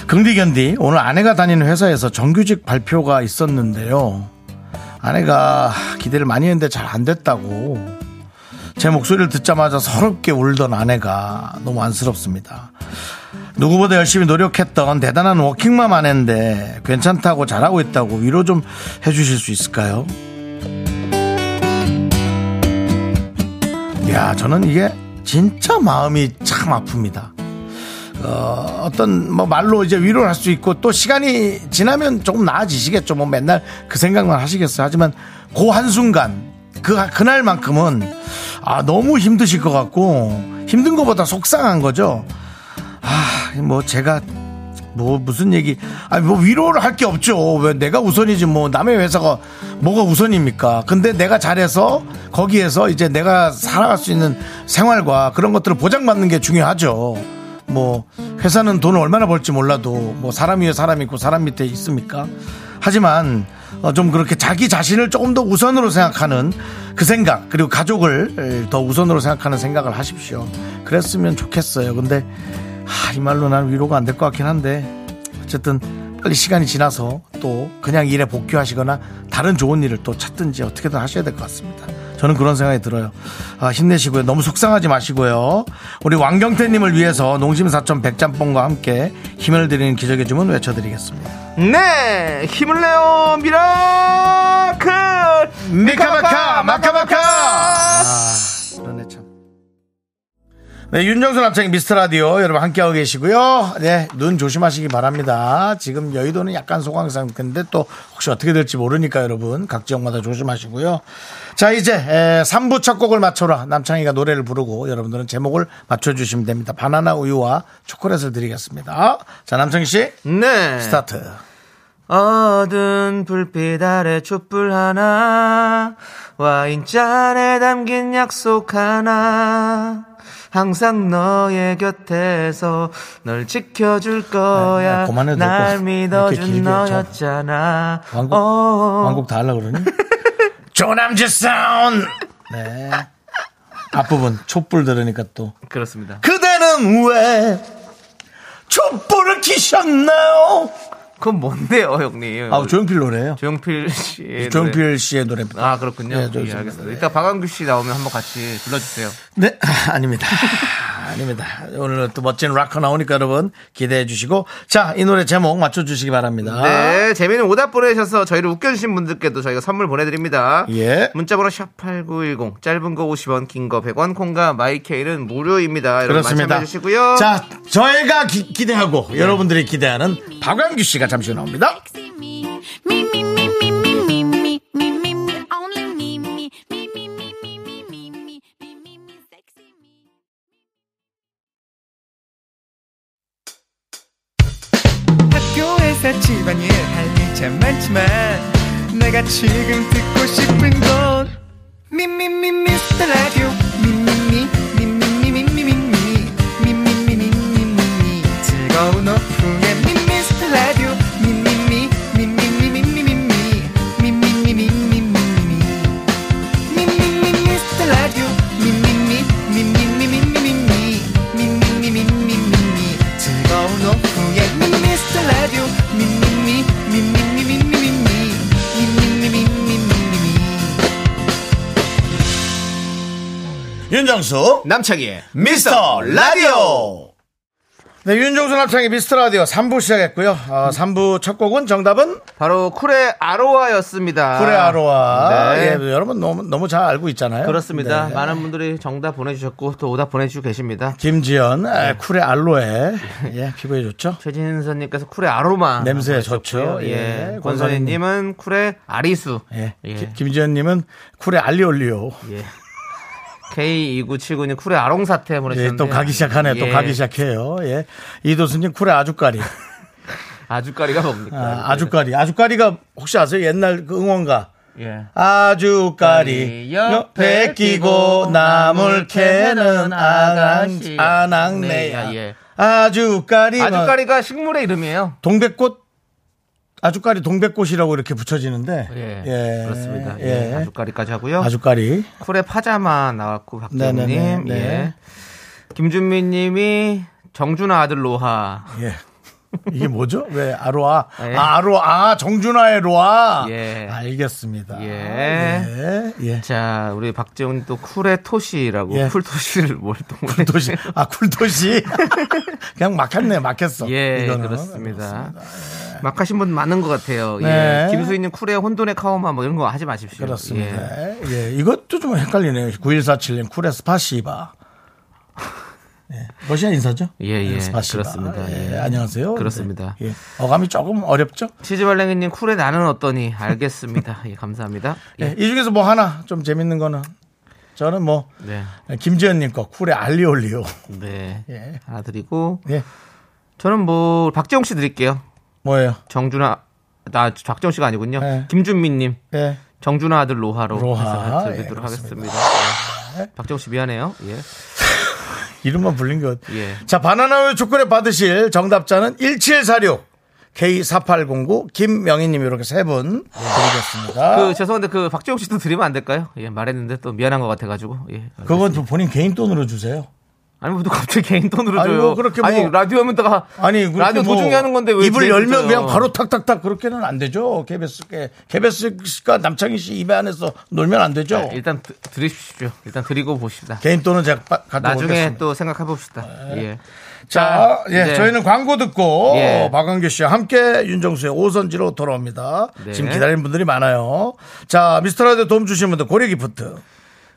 긍디견디 오늘 아내가 다니는 회사에서 정규직 발표가 있었는데요. 아내가 기대를 많이 했는데 잘 안 됐다고 제 목소리를 듣자마자 서럽게 울던 아내가 너무 안쓰럽습니다. 누구보다 열심히 노력했던 대단한 워킹맘 아내인데 괜찮다고 잘하고 있다고 위로 좀 해주실 수 있을까요? 야, 저는 이게 진짜 마음이 참 아픕니다. 어떤 뭐 말로 이제 위로를 할 수 있고 또 시간이 지나면 조금 나아지시겠죠. 뭐 맨날 그 생각만 하시겠어요. 하지만 그 한순간 그날만큼은 아 너무 힘드실 것 같고 힘든 것보다 속상한 거죠. 아, 뭐 제가 뭐 무슨 얘기 아니 뭐 위로를 할 게 없죠. 왜 내가 우선이지 뭐 남의 회사가 뭐가 우선입니까? 근데 내가 잘해서 거기에서 이제 내가 살아갈 수 있는 생활과 그런 것들을 보장받는 게 중요하죠. 뭐 회사는 돈을 얼마나 벌지 몰라도 뭐 사람 위에 사람 있고 사람 밑에 있습니까? 하지만 좀 그렇게 자기 자신을 조금 더 우선으로 생각하는 그 생각 그리고 가족을 더 우선으로 생각하는 생각을 하십시오. 그랬으면 좋겠어요. 근데 이 말로 난 위로가 안 될 것 같긴 한데 어쨌든 빨리 시간이 지나서 또 그냥 일에 복귀하시거나 다른 좋은 일을 또 찾든지 어떻게든 하셔야 될 것 같습니다. 저는 그런 생각이 들어요. 힘내시고요. 너무 속상하지 마시고요. 우리 왕경태님을 위해서 농심 사천 백짬뽕과 함께 힘을 드리는 기적의 주문 외쳐드리겠습니다. 네, 힘을 내요 미라클 미카마카 마카마카. 그러네 참. 네, 윤정수 남창희 미스터라디오 여러분 함께하고 계시고요. 네, 눈 조심하시기 바랍니다. 지금 여의도는 약간 소강 상태인데 또 혹시 어떻게 될지 모르니까 여러분 각 지역마다 조심하시고요. 자, 이제 3부 첫 곡을 맞춰라. 남창희가 노래를 부르고 여러분들은 제목을 맞춰주시면 됩니다. 바나나 우유와 초콜릿을 드리겠습니다. 자, 남창희 씨. 네. 스타트. 어두운 불빛 아래 촛불 하나 와인잔에 담긴 약속 하나 항상 너의 곁에서 널 지켜줄 거야. 그만해도 날 믿어준 너였잖아. 왕곡 다 하려고 그러니? 조남지 사운드. 네. 앞부분 촛불 들으니까 또 그렇습니다. 그대는 왜 촛불을 키셨나요? 그건 뭔데요, 형님? 아, 조용필 노래예요. 조용필 씨의 노래입니다. 아, 그렇군요. 네, 예, 알겠습니다. 이따 박완규 씨 나오면 한번 같이 불러주세요. 네, 아닙니다. 아닙니다. 오늘 또 멋진 락커 나오니까 여러분 기대해 주시고, 자, 이 노래 제목 맞춰주시기 바랍니다. 네, 재미있는 오답 보내셔서 저희를 웃겨주신 분들께도 저희가 선물 보내드립니다. 예. 문자번호 샵8910, 짧은 거 50원, 긴 거 100원, 콩과 마이케일은 무료입니다. 여러분 그렇습니다. 주시고요. 자, 저희가 기대하고 예. 여러분들이 기대하는 박완규 씨가 잠시 후 나옵니다. 학교에서 집안일 할 일 참 많지만 내가 지금 듣고 싶은 건 미미미 미스터 라디오 미미미 미미미 미미미 미미미 미미미 즐거운 오픈에 윤정수 남창희의 미스터라디오. 네, 윤정수 남창희 미스터라디오 3부 시작했고요. 3부 첫 곡은 정답은 바로 쿨의 아로아였습니다. 쿨의 아로아. 네. 예, 여러분 너무 잘 알고 있잖아요. 그렇습니다. 네. 많은 분들이 정답 보내주셨고 또 오답 보내주고 계십니다. 김지연 네. 쿨의 알로에 예, 피부에 좋죠. 최진선님께서 쿨의 아로마 냄새에 좋죠. 예. 예. 권선희님은 쿨의 아리수. 예. 예. 김지연님은 쿨의 알리올리오. 예. K2979님 쿨의 아롱사태 보내주셨는데 예, 또 가기 시작하네. 예. 또 가기 시작해요. 예. 이도수님 쿨의 아주까리. 아주까리가 뭡니까? 아, 아주까리. 아주까리가 혹시 아세요? 옛날 그 응원가. 예. 아주까리 옆에 끼고 나물 캐는 아가씨 아낙네야. 예. 아주까리. 아주까리가 식물의 이름이에요. 동백꽃. 아주까리 동백꽃이라고 이렇게 붙여지는데 예, 예. 그렇습니다. 예. 예. 아주까리까지 하고요. 아주까리 쿨의 파자마 나왔고 박정우님 네. 예. 김준미님이 정준하 아들 로하 예. 이게 뭐죠? 왜 아로아 예. 아로아 정준하의 로아 예. 알겠습니다. 예. 예. 예. 자 우리 박재훈 또 쿨의 토시라고 예. 쿨토시를 뭘 또 쿨토시 아 쿨토시 그냥 막혔네 막혔어. 예 이거는. 그렇습니다. 그렇습니다. 막 하신 분 많은 것 같아요. 네. 예. 김수희님 쿨의 혼돈의 카오마 뭐 이런 거 하지 마십시오. 그렇습니다. 예. 예. 이것도 좀 헷갈리네요. 9147님 쿨의 스파시바. 예. 러시아 인사죠? 예, 예. 스파시바. 그렇습니다. 예. 예. 안녕하세요. 그렇습니다. 네. 예. 어감이 조금 어렵죠? 치즈발랭이님 쿨의 나는 어떠니? 알겠습니다. 예, 감사합니다. 예. 예. 이 중에서 뭐 하나 좀 재밌는 거는 저는 뭐 네. 김지현님 거 쿨의 알리올리오. 네. 예. 하나 드리고 예. 저는 뭐 박재홍 씨 드릴게요. 뭐예요? 정준하 나 박정 씨가 아니군요. 네. 김준민님, 네. 정준하 아들 로하로 로하. 드리도록 예, 하겠습니다. 네. 박정 씨 미안해요. 예. 이름만 불린 것. 예. 자 바나나우유 초콜릿 받으실 정답자는 1746 K4809 김명희님 이렇게 세 분 예. 드리겠습니다. 그 죄송한데 그 박정 씨도 드리면 안 될까요? 예 말했는데 또 미안한 것 같아가지고. 예. 그건 또 본인 개인 돈으로 주세요. 아니, 뭐, 갑자기 개인 돈으로 아니, 줘요. 뭐 그렇게 뭐 아니, 라디오 하면다가. 아니, 라디오 뭐 도중에 하는 건데 왜. 입을 열면 그냥 바로 탁탁탁 그렇게는 안 되죠. KBS가 남창희 씨 입에 안에서 놀면 안 되죠. 네, 일단 드리십시오. 일단 드리고 봅시다. 개인 돈은 제가 갖고 나중에 오겠습니다. 또 생각해 봅시다. 네. 예. 자, 예, 네. 저희는 광고 듣고 예. 박완규 씨와 함께 윤정수의 오선지로 돌아옵니다. 네. 지금 기다리는 분들이 많아요. 자, 미스터라디오 도움 주신 분들 고려기프트.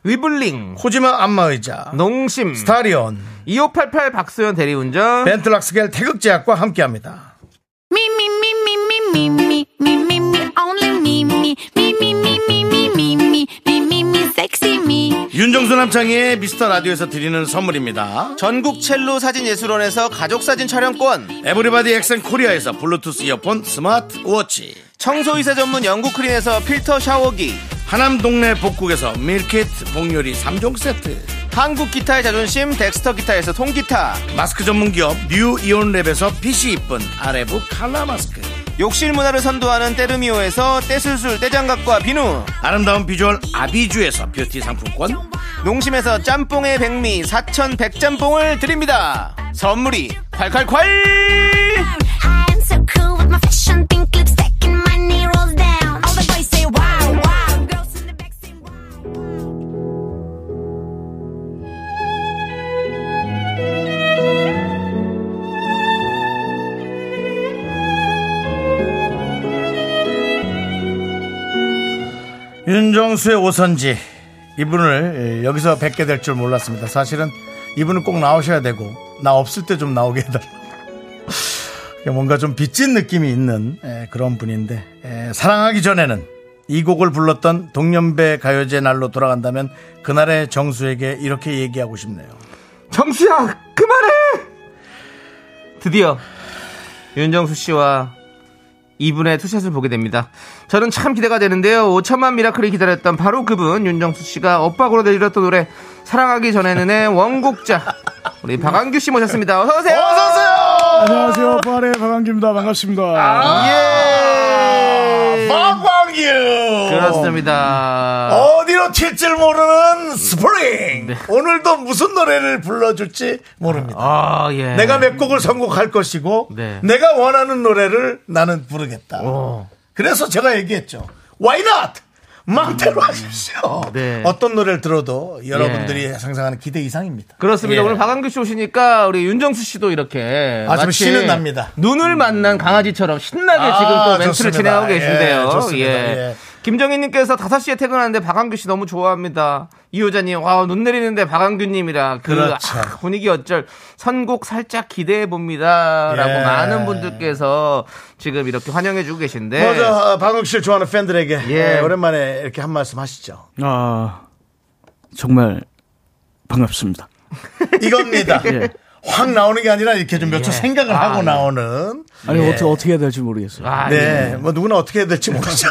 위블링 호지마 안마의자 농심 스타리온 2588 박소연 대리운전 벤틀락스겔 태극제약과 함께합니다. 윤정수 남창희의 미스터라디오에서 드리는 선물입니다. 전국 첼로 사진예술원에서 가족사진 촬영권, 에브리바디 엑센코리아에서 블루투스 이어폰 스마트워치, 청소이사 전문 영국크린에서 필터 샤워기, 하남 동네 복국에서 밀키트 복요리 3종 세트, 한국 기타의 자존심 덱스터 기타에서 통기타, 마스크 전문기업 뉴 이온랩에서 핏이 이쁜 아레브 칼라 마스크, 욕실 문화를 선도하는 때르미오에서 떼술술 떼장갑과 비누, 아름다운 비주얼 아비주에서 뷰티 상품권, 농심에서 짬뽕의 백미 사천 백짬뽕을 드립니다. 선물이 콸콸콸. 윤정수의 오선지, 이분을 여기서 뵙게 될 줄 몰랐습니다. 사실은 이분은 꼭 나오셔야 되고, 나 없을 때 좀 나오게 해달라. 뭔가 좀 빚진 느낌이 있는 그런 분인데, 사랑하기 전에는 이 곡을 불렀던 동년배 가요제 날로 돌아간다면 그날의 정수에게 이렇게 얘기하고 싶네요. 정수야, 그만해! 드디어 윤정수 씨와 이분의 투샷을 보게 됩니다. 저는 참 기대가 되는데요. 5천만 미라클이 기다렸던 바로 그분, 윤정수 씨가 엇박으로 내밀었던 노래 사랑하기 전에는의 원곡자, 우리 박완규 씨 모셨습니다. 어서 오세요. 어서 오세요. 안녕하세요. 부활의 박완규입니다. 반갑습니다. 예. 박완규. 그렇습니다. 어디로 튈줄 모르는 스프링. 네. 오늘도 무슨 노래를 불러줄지 모릅니다. 예. 내가 몇 곡을 선곡할 것이고, 네. 내가 원하는 노래를 나는 부르겠다. 그래서 제가 얘기했죠. Why not? 마음대로 하십시오. 네. 어떤 노래를 들어도 여러분들이 상상하는 기대 이상입니다. 그렇습니다. 예. 오늘 박완규 씨 오시니까 우리 윤정수 씨도 이렇게 아주 신은 납니다. 눈을 만난 강아지처럼 신나게 지금 또 멘트를 좋습니다. 진행하고 계신데요. 예, 좋습니다. 예. 김정희님께서 5시에 퇴근하는데 박완규 씨 너무 좋아합니다. 이효자님, 와, 눈 내리는데 박완규님이라. 그렇죠. 분위기 어쩔. 선곡 살짝 기대해 봅니다. 라고 많은 분들께서 지금 이렇게 환영해주고 계신데. 먼저 박완규 씨를 좋아하는 팬들에게 오랜만에 이렇게 한 말씀 하시죠. 정말 반갑습니다. 이겁니다. 확 나오는 게 아니라 이렇게 좀 몇 초 생각을 하고 나오는. 어떻게 해야 될지 모르겠어요. 뭐 누구나 어떻게 해야 될지 모르죠.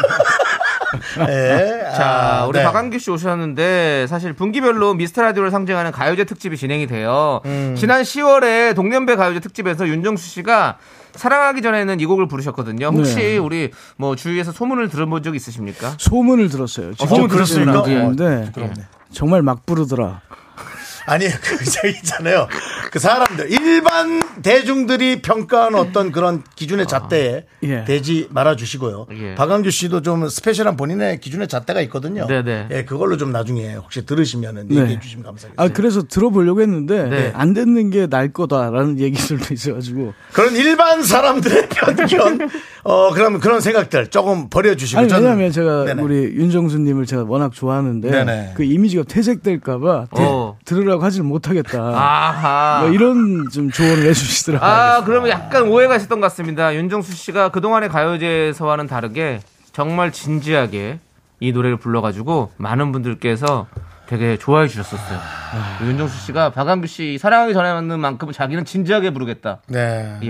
자, 우리 박완규 씨 오셨는데 사실 분기별로 미스터라디오를 상징하는 가요제 특집이 진행이 돼요. 지난 10월에 동년배 가요제 특집에서 윤정수 씨가 사랑하기 전에는 이 곡을 부르셨거든요. 혹시 우리 뭐 주위에서 소문을 들어본 적 있으십니까? 소문을 들었어요. 소문 들었습니까? 정말 막 부르더라. 아니, 그 있잖아요. 그 사람들, 일반 대중들이 평가한 어떤 그런 기준의 잣대에 대지 말아주시고요. 박완규 씨도 좀 스페셜한 본인의 기준의 잣대가 있거든요. 그걸로 좀 나중에 혹시 들으시면 얘기해 주시면 감사하겠습니다. 그래서 들어보려고 했는데 안 듣는 게 날 거다라는 얘기들도 있어가지고. 그런 일반 사람들의 편견, 그러면 그런 생각들 조금 버려주시고. 왜냐하면 제가 우리 윤정수님을 제가 워낙 좋아하는데 그 이미지가 퇴색될까봐 들으라고 하질 못하겠다. 아하. 뭐 이런 좀 조언을 해주시더라고요. 그러면 약간 오해가 있었던 것 같습니다. 윤정수 씨가 그동안의 가요제에서와는 다르게 정말 진지하게 이 노래를 불러가지고 많은 분들께서 되게 좋아해 주셨었어요. 윤정수 씨가 박완규 씨 사랑하기 전에 맞는 만큼은 자기는 진지하게 부르겠다. 저는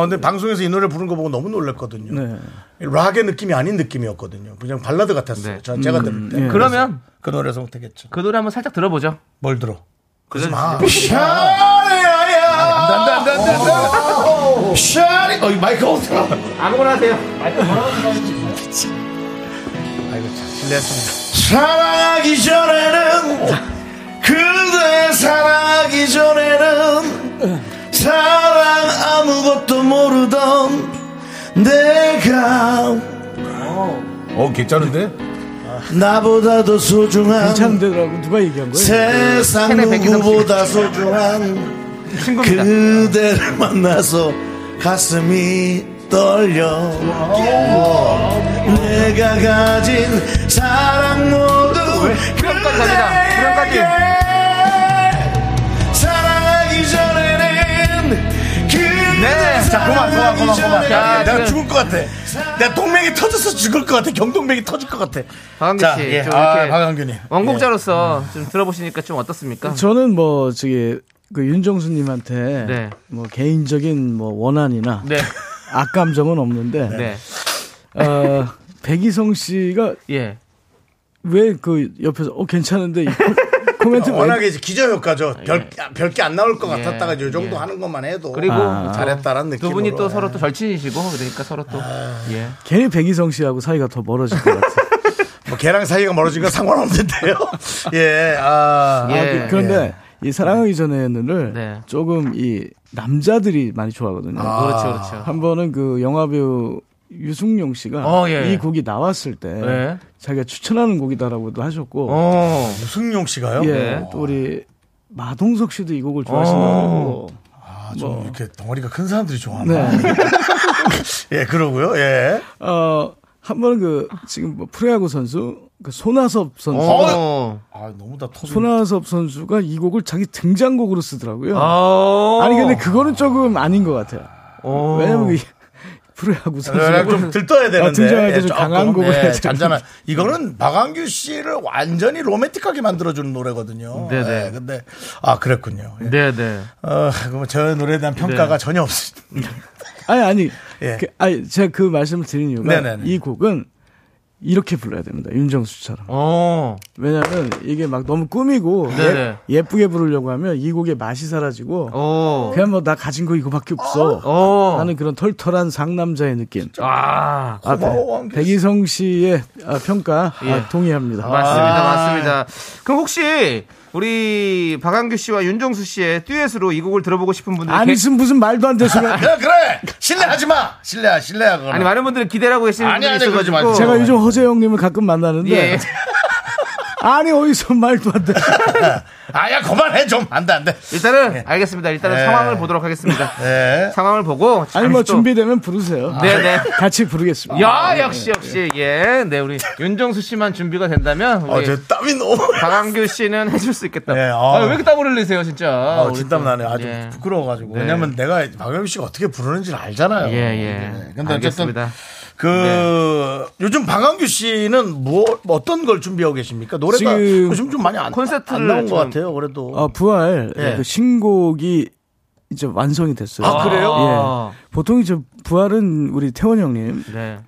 근데 방송에서 이 노래 부른 거 보고 너무 놀랐거든요. 락의 느낌이 아닌 느낌이었거든요. 그냥 발라드 같았어요. 제가 들을 때. 그러면 그 노래 선택했죠. 그 노래 한번 살짝 들어보죠. 뭘 들어? 그러지 마. 샤리야야. 샤리. 마이크 없어. 아무거나 하세요. 마이크 뭐라고 들어주세요. 아이고 참 실례했습니다. 사랑하기 전에는 그대 사랑하기 전에는 사랑 아무것도 모르던 내가. 괜찮은데? 나보다 더 소중한 누가 얘기한 거예요? 세상 누구보다 소중한 그대를 만나서 가슴이 떨려. 내가 가진 사랑 모두 그대에게 사랑하기 전에는 그대 사랑하기 전에는. 내가 죽을 것 같아. 내 동맥이 터져서 죽을 것 같아. 경동맥이 터질 것 같아. 박완규 씨, 박완규님 원곡자로서 좀 들어보시니까 좀 어떻습니까? 저는 뭐 저기 그 윤정수님한테 뭐 개인적인 뭐 원한이나 악감정은 없는데 백이성 씨가 왜 그 옆에서 괜찮은데 코멘트 워낙에 기저효과죠. 별게 안 나올 것 같았다가 이 정도 하는 것만 해도 그리고 잘했다라는 느낌. 두 분이 또 서로 또 절친이시고 그러니까 서로 또 괜히 백이성 씨하고 사이가 더 멀어질 것 같아요. 뭐 걔랑 사이가 멀어진 건 상관없는데요. 그런데 이 사랑하기 전에는 조금 이 남자들이 많이 좋아하거든요. 그렇죠. 한 번은 그 영화배우 유승용 씨가 이 곡이 나왔을 때 자기가 추천하는 곡이다라고도 하셨고. 유승용 씨가요? 또 우리 마동석 씨도 이 곡을 좋아하신다고. 좀 이렇게 덩어리가 큰 사람들이 좋아하나. 그러고요. 한 번은 그 지금 뭐 프로야구 선수 그 손아섭 선수. 너무 다 터져. 손아섭 선수가 이 곡을 자기 등장곡으로 쓰더라고요. 아니 근데 그거는 조금 아닌 것 같아요. 왜냐면 이 프로야구 선수가 좀 들떠야 되는데 등장할 때 좀 강한 곡을 해야지. 잔잔한. 이거는 박완규 씨를 완전히 로맨틱하게 만들어주는 노래거든요. 근데 그랬군요. 그럼 저 노래에 대한 평가가 전혀 없습니다. 제가 그 말씀을 드린 이유가 이 곡은 이렇게 불러야 됩니다. 윤정수처럼. 왜냐하면 이게 막 너무 꾸미고 예쁘게 부르려고 하면 이 곡의 맛이 사라지고 그냥 뭐 나 가진 거 이거밖에 없어 하는 그런 털털한 상남자의 느낌. 고마워. 백이성 씨의 평가 동의합니다. 맞습니다. 그럼 혹시 우리 박완규 씨와 윤정수 씨의 듀엣으로 이 곡을 들어보고 싶은 분들 아니 무슨 말도 안 되시면 그래 신뢰하지 마. 신뢰야 그럼. 아니 많은 분들이 기대라고 계시는 분이 있어가지고 제가 요즘 허재 형님을 가끔 만나는데 아니 어디서 말도 안 돼. 아야 그만해 좀. 안 돼. 일단은 알겠습니다. 일단은 상황을 보도록 하겠습니다. 상황을 보고 아니 뭐 준비되면 부르세요. 같이 부르겠습니다. 역시. 우리 윤정수 씨만 준비가 된다면 우리 땀이 너무 박완규 씨는 해줄 수 있겠다. 왜 이렇게 땀을 흘리세요 진짜. 진땀 나네. 아주 부끄러워가지고. 왜냐면 내가 박완규 씨가 어떻게 부르는지를 알잖아요. 근데 알겠습니다. 요즘 박완규 씨는 어떤 걸 준비하고 계십니까? 노래가 요즘 좀 많이 안 나온 것 같아요, 그래도. 부활, 그 신곡이 이제 완성이 됐어요. 그래요? 보통 이제 부활은 우리 태원 형님.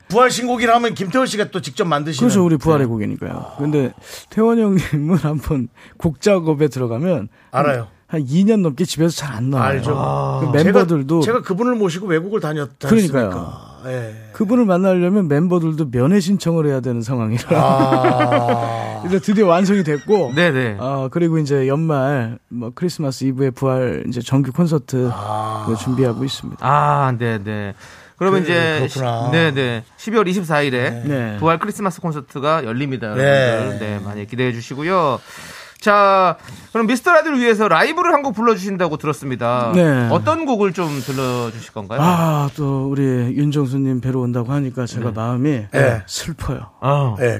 부활 신곡이라면 김태원 씨가 또 직접 만드시는. 그렇죠, 우리 부활의 곡이니까요. 근데 태원 형님은 한번 곡 작업에 들어가면. 알아요. 한 2년 넘게 집에서 잘 안 나와요. 알죠. 그 멤버들도. 제가 그분을 모시고 외국을 다녔다. 그러니까요. 그분을 만나려면 멤버들도 면회 신청을 해야 되는 상황이라. 이제 드디어 완성이 됐고. 그리고 이제 연말 뭐 크리스마스 이브에 부활 이제 정규 콘서트 준비하고 있습니다. 그러면 이제 그렇구나. 12월 24일에 부활 크리스마스 콘서트가 열립니다. 여러분들. 많이 기대해 주시고요. 자, 그럼 미스터라디오를 위해서 라이브를 한 곡 불러주신다고 들었습니다. 어떤 곡을 좀 들려주실 건가요? 또 우리 윤정수님 뵈러 온다고 하니까 제가 마음이 슬퍼요.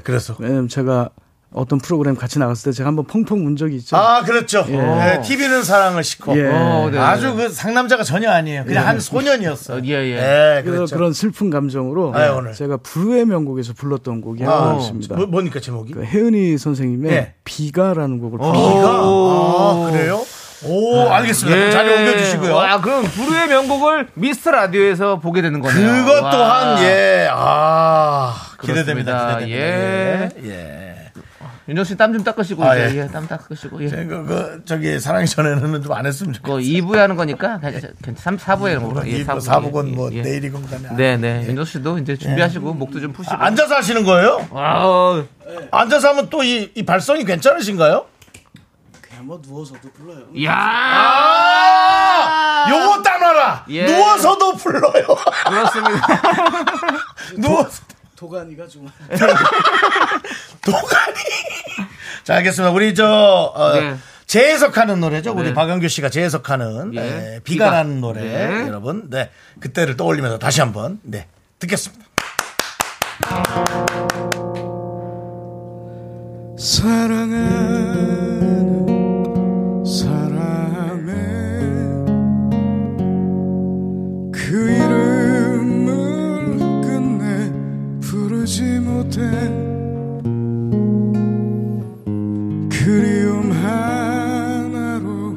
그래서. 왜냐면 제가 어떤 프로그램 같이 나갔을 때 제가 한번 펑펑 운 적이 있죠. 그렇죠. TV는 사랑을 싣고. 아주 그 상남자가 전혀 아니에요. 그냥 한 소년이었어요. 그래서 그런 슬픈 감정으로 제가 불후의 명곡에서 불렀던 곡이 하나 있습니다. 뭐니까 제목이? 그 혜은이 선생님의 비가라는 곡을 불렀어요. 그래요? 알겠습니다. 자료 옮겨주시고요. 그럼 불후의 명곡을 미스터 라디오에서 보게 되는 거네요. 그것 또한 기대됩니다. 윤정수 씨 땀 좀 닦으시고 땀 닦으시고 저기 사랑이 전에는 좀 안 했으면 좋겠어요. 2부에 하는 거니까 4부에 뭐 4부건 뭐 내일이건 간에 윤정수 씨도 이제 준비하시고 목도 좀 푸시고 앉아서 하시는 거예요? 앉아서 하면 또 이 발성이 괜찮으신가요? 그냥 뭐 누워서도 불러요. 요거 따놔라. 누워서도 불러요. 그렇습니다. 누워서 도가니가 좀. 도가니. 자, 알겠습니다. 우리 재해석하는 노래죠. 우리 박완규 씨가 재해석하는 비가라는 노래. 여러분, 그때를 떠올리면서 다시 한번 듣겠습니다. 사랑하는 사랑해 그 이름. 못해 그리움 하나로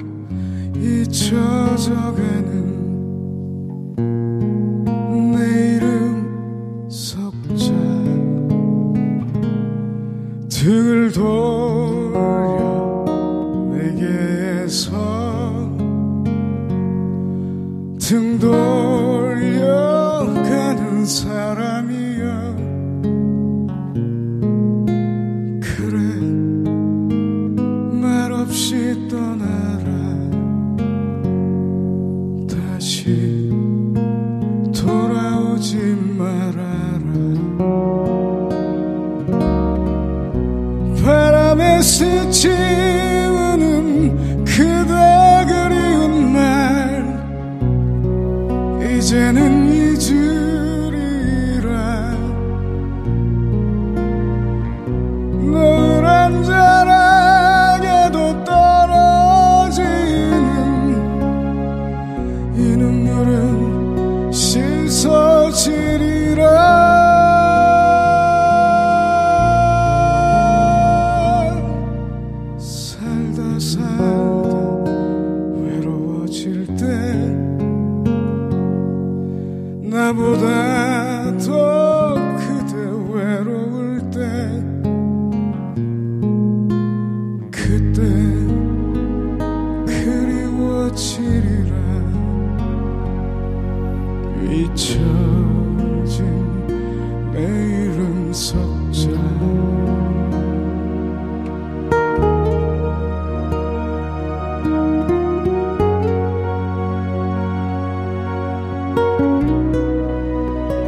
잊혀져가는 내 이름 석자 등을 돌려 내게서 등 돌려가는 사람이야. 그래 말없이 떠나라. 다시 돌아오지 말아라. 바람에 스치 이제는 잊으리라. 노을 한 자락에도 떨어지는 이 눈물은 씻어지리라. 살다 살다 외로워질 때 나보다 더 그대 외로울 때 그때 그리워지리라.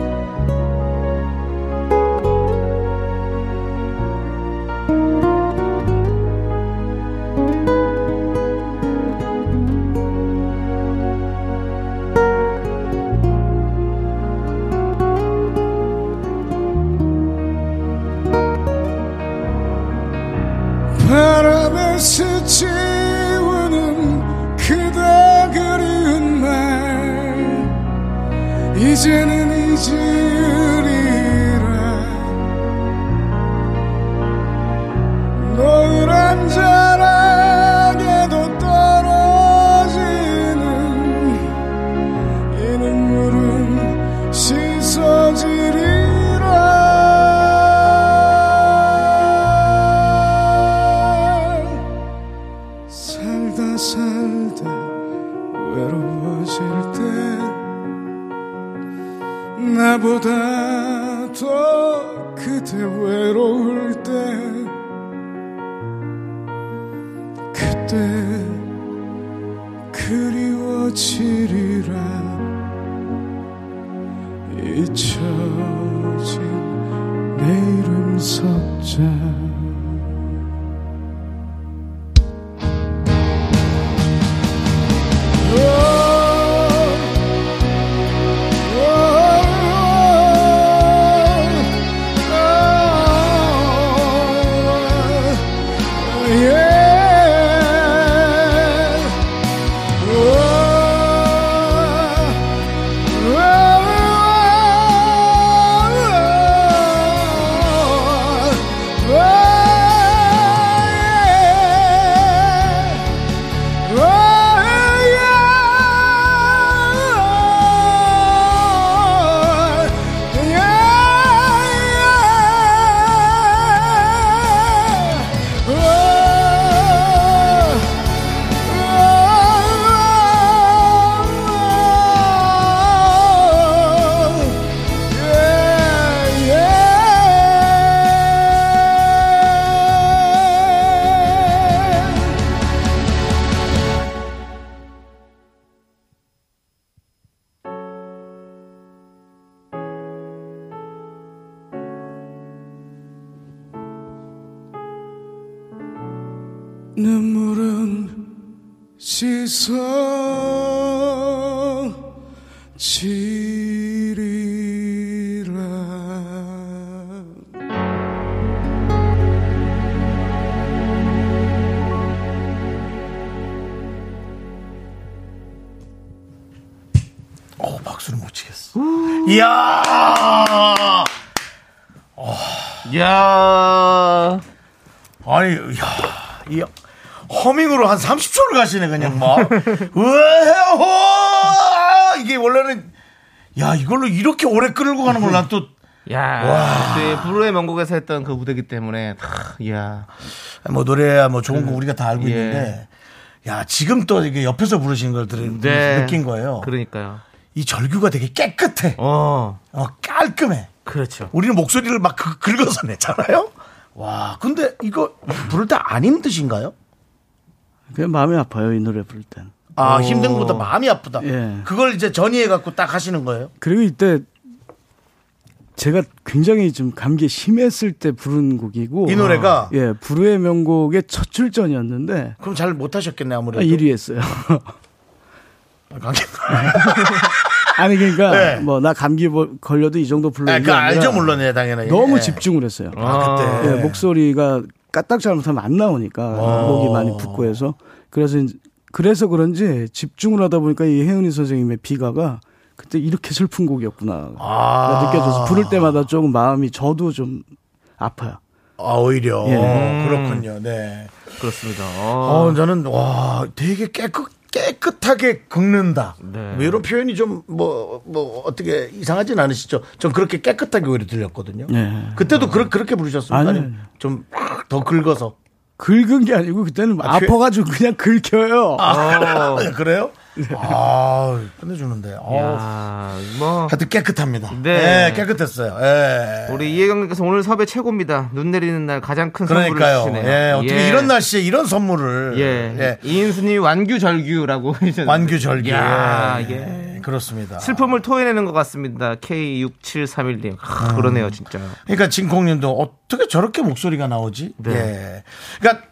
잊혀진 내 이름 석자. 이제는 잊으리라. 노란 자락에도 떨어지는 이 눈물은 씻어지리라. 살다 살다 외로워질 때 나보다 더 그대 외로울 때 그때 그리워지리라. 잊혀진 내 이름 석자. 눈물은 씻어지리라. 박수를 못 치겠어. 이야. 이야. 아니, 이야. 허밍으로 한 30초를 가시네 그냥 막. 이게 원래는 야 이걸로 이렇게 오래 끌고 가는 걸 난 또 야 그때 불후의 명곡에서 했던 그 무대기 때문에 야 뭐 노래야 뭐 좋은 거 우리가 다 알고 있는데 야, 지금 또 이게 옆에서 부르신 걸 느낀 거예요. 그러니까요. 이 절규가 되게 깨끗해. 깔끔해. 그렇죠. 우리는 목소리를 막 긁어서 내잖아요. 와, 근데 이거 부를 때 안 힘드신가요? 그냥 마음이 아파요, 이 노래 부를 땐. 아, 힘든 것보다 마음이 아프다. 예. 그걸 이제 전이해갖고 딱 하시는 거예요? 그리고 이때 제가 굉장히 좀 감기에 심했을 때 부른 곡이고. 이 노래가? 예, 불후의 명곡의 첫 출전이었는데. 그럼 잘 못하셨겠네, 아무래도. 1위 했어요. 아니, 그러니까, 네. 뭐, 나 감기 걸려도 이 정도 불러야 돼. 알죠, 물론, 예, 당연히. 너무 집중을 했어요. 아, 그때. 예, 목소리가 까딱 잘못하면 안 나오니까. 목이 많이 붓고 해서. 그래서 그런지 집중을 하다 보니까 이 혜은이 선생님의 비가가 그때 이렇게 슬픈 곡이었구나. 느껴져서 부를 때마다 조금 마음이 저도 좀 아파요. 아, 오히려. 예. 그렇군요. 네. 그렇습니다. 저는, 와, 되게 깨끗하게 긁는다. 네. 이런 표현이 좀 어떻게 이상하진 않으시죠? 전 그렇게 깨끗하게 오히려 들렸거든요. 네. 그때도 그렇게 부르셨습니까? 아니, 좀 더 긁어서. 긁은 게 아니고 그때는 아파가지고 그냥 긁혀요. 그래요? 네. 끝내주는데. 하여튼 깨끗합니다. 네. 네, 깨끗했어요. 네. 우리 이혜경님께서 오늘 섭외 최고입니다. 눈 내리는 날 가장 큰 선물을 주시네요. 예, 어떻게 이런 날씨에 이런 선물을. 예. 이인순이 완규절규라고 해주셨는데. 완규절규. 그렇습니다. 슬픔을 토해내는 것 같습니다. K6731님. 그러네요, 진짜. 그러니까 진콩님도 어떻게 저렇게 목소리가 나오지? 네. 예. 그러니까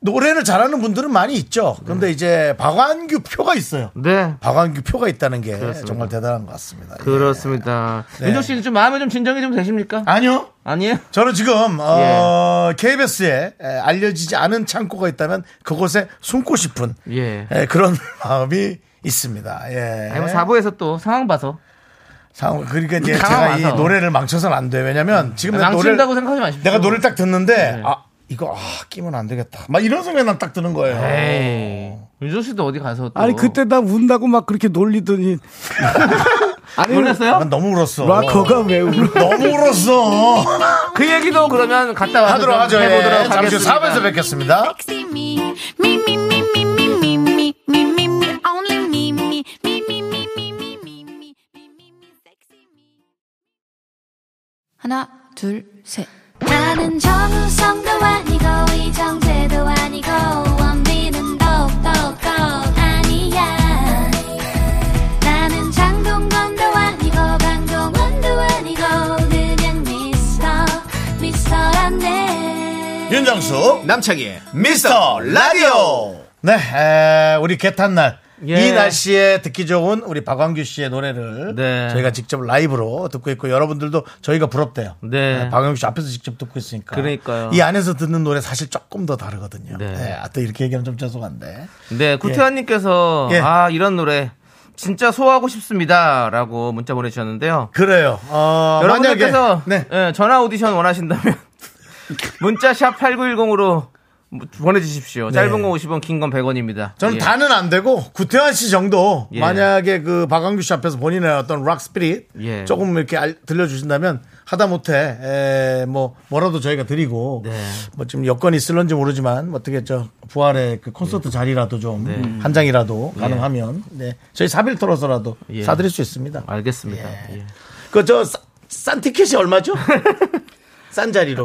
노래를 잘하는 분들은 많이 있죠. 그런데 이제 박완규 표가 있어요. 네. 박완규 표가 있다는 게 그렇습니다. 정말 대단한 것 같습니다. 그렇습니다. 네. 윤정 씨는 좀 마음에 좀 진정이 좀 되십니까? 아니요. 아니에요? 저는 지금 KBS에 알려지지 않은 창고가 있다면 그곳에 숨고 싶은 그런 마음이 있습니다. 예. 아니면 4부에서 또 상황 봐서. 그러니까 이제 제가 이 노래를 망쳐서는 안 돼. 왜냐면 지금 망친다고 생각하지 마십시오. 내가 노래를 딱 듣는데 끼면 안 되겠다. 막 이런 생각이 딱 드는 거예요. 에이. 윤정 씨도 어디 가서 또. 아니, 그때 나 운다고 막 그렇게 놀리더니. 아니, 울었어요? 난 너무 울었어. 락커가 왜 울어? 너무 울었어. 그 얘기도 그러면 갔다 와서 하도록 하죠. 해보도록 잠시 후 4부에서 뵙겠습니다. 하나, 둘, 셋. 나는 정우성도 아니고 이정재도 아니고 원빈은 더욱더 아니야. 나는 장동건도 아니고 강동원도 아니고 그냥 미스터란데. 윤정수 남창희 미스터 라디오. 네, 우리 개탄날. 이 날씨에 듣기 좋은 우리 박완규 씨의 노래를 저희가 직접 라이브로 듣고 있고, 여러분들도 저희가 부럽대요. 네. 박완규 씨 앞에서 직접 듣고 있으니까. 그러니까요. 이 안에서 듣는 노래 사실 조금 더 다르거든요. 네. 또 이렇게 얘기하면 좀 죄송한데. 네. 구태환님께서 이런 노래 진짜 소화하고 싶습니다라고 문자 보내주셨는데요. 그래요. 여러분께서 전화 오디션 원하신다면 문자 샵 8910으로. 보내주십시오. 짧은 건 50원, 긴 건 100원입니다. 저는 다는 안 되고 구태환 씨 정도 만약에 그 박완규 씨 앞에서 본인의 어떤 락 스피릿 조금 이렇게 들려주신다면 하다못해 뭐라도 저희가 드리고 뭐 좀 여건이 있을런지 모르지만 어떻게 저 부활의 그 콘서트 자리라도 좀 한 장이라도 가능하면 저희 사비를 털어서라도 사드릴 수 있습니다. 알겠습니다. 그 저 싼 티켓이 얼마죠? 싼 자리로.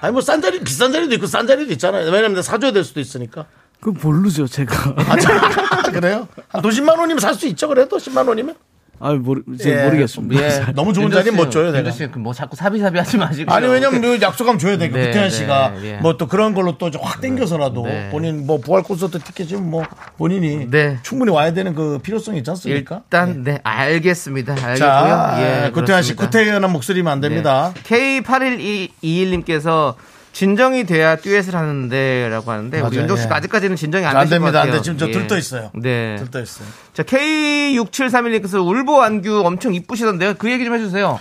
아니 뭐 싼 자리 비싼 자리도 있고 싼 자리도 있잖아요. 왜냐면 사줘야 될 수도 있으니까. 그 모르죠 제가. 그래요? 한 10만 원이면 살 수 있죠. 그래도 10만 원이면? 모르겠습니다. 너무 좋은 자리는 못 줘요. 윤정 씨, 뭐 자꾸 사비사비 하지 마시고. 아니 왜냐면 약속하면 줘야 되니까. 구태현 씨가 뭐 또 그런 걸로 또 확 땡겨서라도 본인 뭐 부활 콘서트 티켓이면 뭐 본인이 충분히 와야 되는 그 필요성이 있지 않습니까? 일단 알겠습니다. 알겠고요. 자, 구태현 씨, 구태현한 목소리면 안 됩니다. K81221님께서 진정이 돼야 듀엣을 하는데라고 하는데, 우리 윤종 씨가 아직까지는 진정이 안 되신 것 같아요. 안 됩니다. 지금 저 들떠 있어요. 네. 들떠 있어요. 자, K6731님께서 울보 완규 엄청 이쁘시던데요. 그 얘기 좀 해주세요.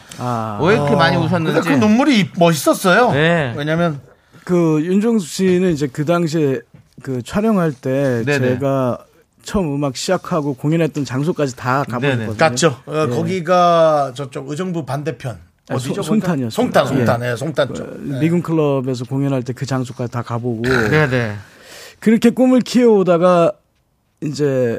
왜 이렇게 많이 우셨는지. 근데 그 눈물이 멋있었어요. 네. 왜냐면 그 윤종수 씨는 이제 그 당시에 그 촬영할 때 제가 처음 음악 시작하고 공연했던 장소까지 다 가보셨거든요. 갔죠. 거기가 저쪽 의정부 반대편. 송탄이었어요. 송탄 쪽. 미군 클럽에서 공연할 때 그 장소까지 다 가보고. 그렇게 꿈을 키워오다가 이제